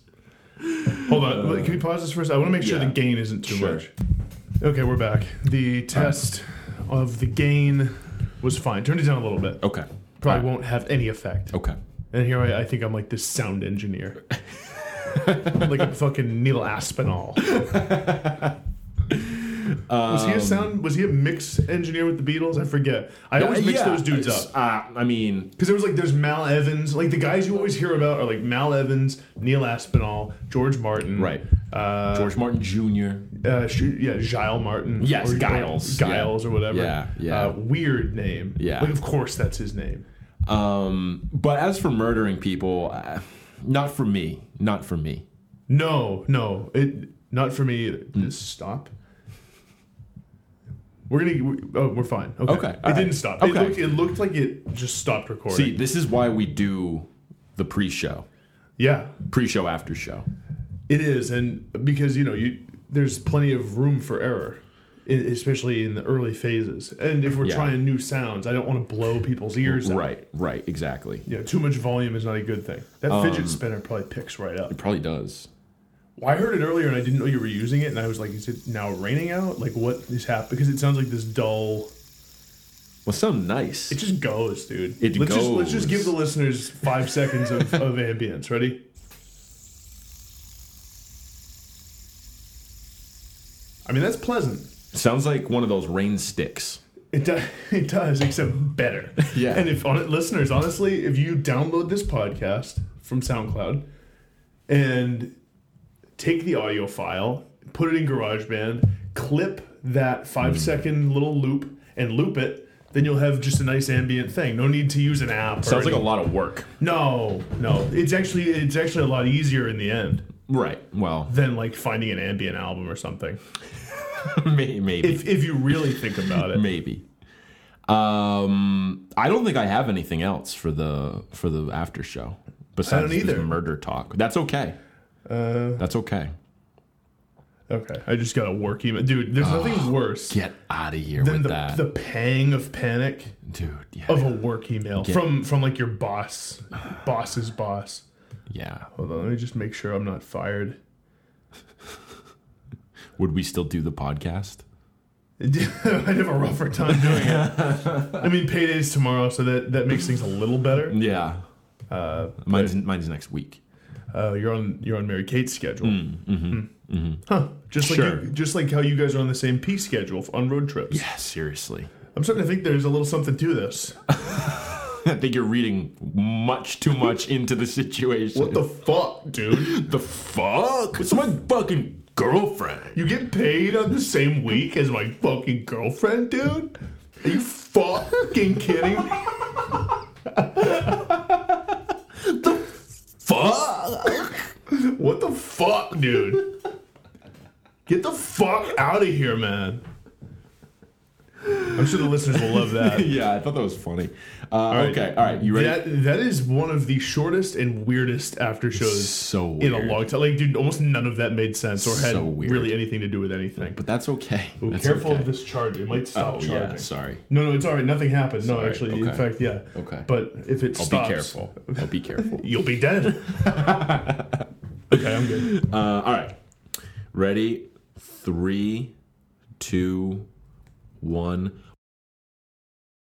Hold on. Can we pause this for a second? I want to make sure the gain isn't too much. Okay, we're back. The test of the gain... was fine. Turned it down a little bit. Okay. Probably won't have any effect. Okay. And here I think I'm like this sound engineer. Like a fucking Neil Aspinall. Was he a mix engineer with the Beatles? I forget. I always mix those dudes up. I mean... Because there was like, there's Mal Evans. Like the guys you always hear about are like Mal Evans, Neil Aspinall, George Martin. Right. George Martin Jr. Gile Martin. Yes, or Giles or whatever. Yeah. Weird name. Yeah. Like, of course that's his name. But as for murdering people, not for me. Not for me. No. Not for me either. Just stop. We're going to... Oh, we're fine. Okay. It didn't stop. Okay. It looked like it just stopped recording. See, this is why we do the pre-show. Yeah. Pre-show, after show. It is, and because, there's plenty of room for error, especially in the early phases. And if we're trying new sounds, I don't want to blow people's ears out. Right, exactly. Yeah, too much volume is not a good thing. That fidget spinner probably picks right up. It probably does. Well, I heard it earlier, and I didn't know you were using it, and I was like, is it now raining out? Like, what is happening? Because it sounds like this dull... Well, sound nice. It just goes, dude. Let's just give the listeners 5 seconds of ambience. Ready? I mean, that's pleasant. Sounds like one of those rain sticks. It does, except better. Yeah. And listeners, honestly, if you download this podcast from SoundCloud and... take the audio file, put it in GarageBand, clip that 5-second little loop, and loop it. Then you'll have just a nice ambient thing. No need to use an app. Sounds like a lot of work. No. It's actually a lot easier in the end. Right. Well, than like finding an ambient album or something. Maybe. If you really think about it. Maybe. I don't think I have anything else for the after show besides this murder talk. That's okay. That's okay. Okay. I just got a work email. Dude, there's nothing worse. Get out of here with that. The pang of panic, dude, of a work email from like your boss's boss. Yeah. Hold on. Let me just make sure I'm not fired. Would we still do the podcast? I'd have a rougher time doing it. I mean, payday's tomorrow, so that makes things a little better. Yeah. Mine's next week. You're on Mary Kate's schedule. Huh. Just like how you guys are on the same P schedule on road trips. Yeah, seriously. I'm starting to think there's a little something to this. I think you're reading much too much into the situation. What the fuck, dude? The fuck? It's my fucking girlfriend. You get paid on the same week as my fucking girlfriend, dude? Are you fucking kidding me? Fuck! What the fuck, dude? Get the fuck out of here, man. I'm sure the listeners will love that. Yeah, I thought that was funny. All right. You ready? That is one of the shortest and weirdest after shows in a long time. Like, dude, almost none of that made sense or had really anything to do with anything. But that's okay. Ooh, that's careful of this charger. It might stop charging. Yeah, sorry. No, it's all right. Nothing happened. Sorry. No, actually, in fact, yeah. Okay. But if it stops... I'll be careful. You'll be dead. Okay, I'm good. All right. Ready? 3, 2, 1...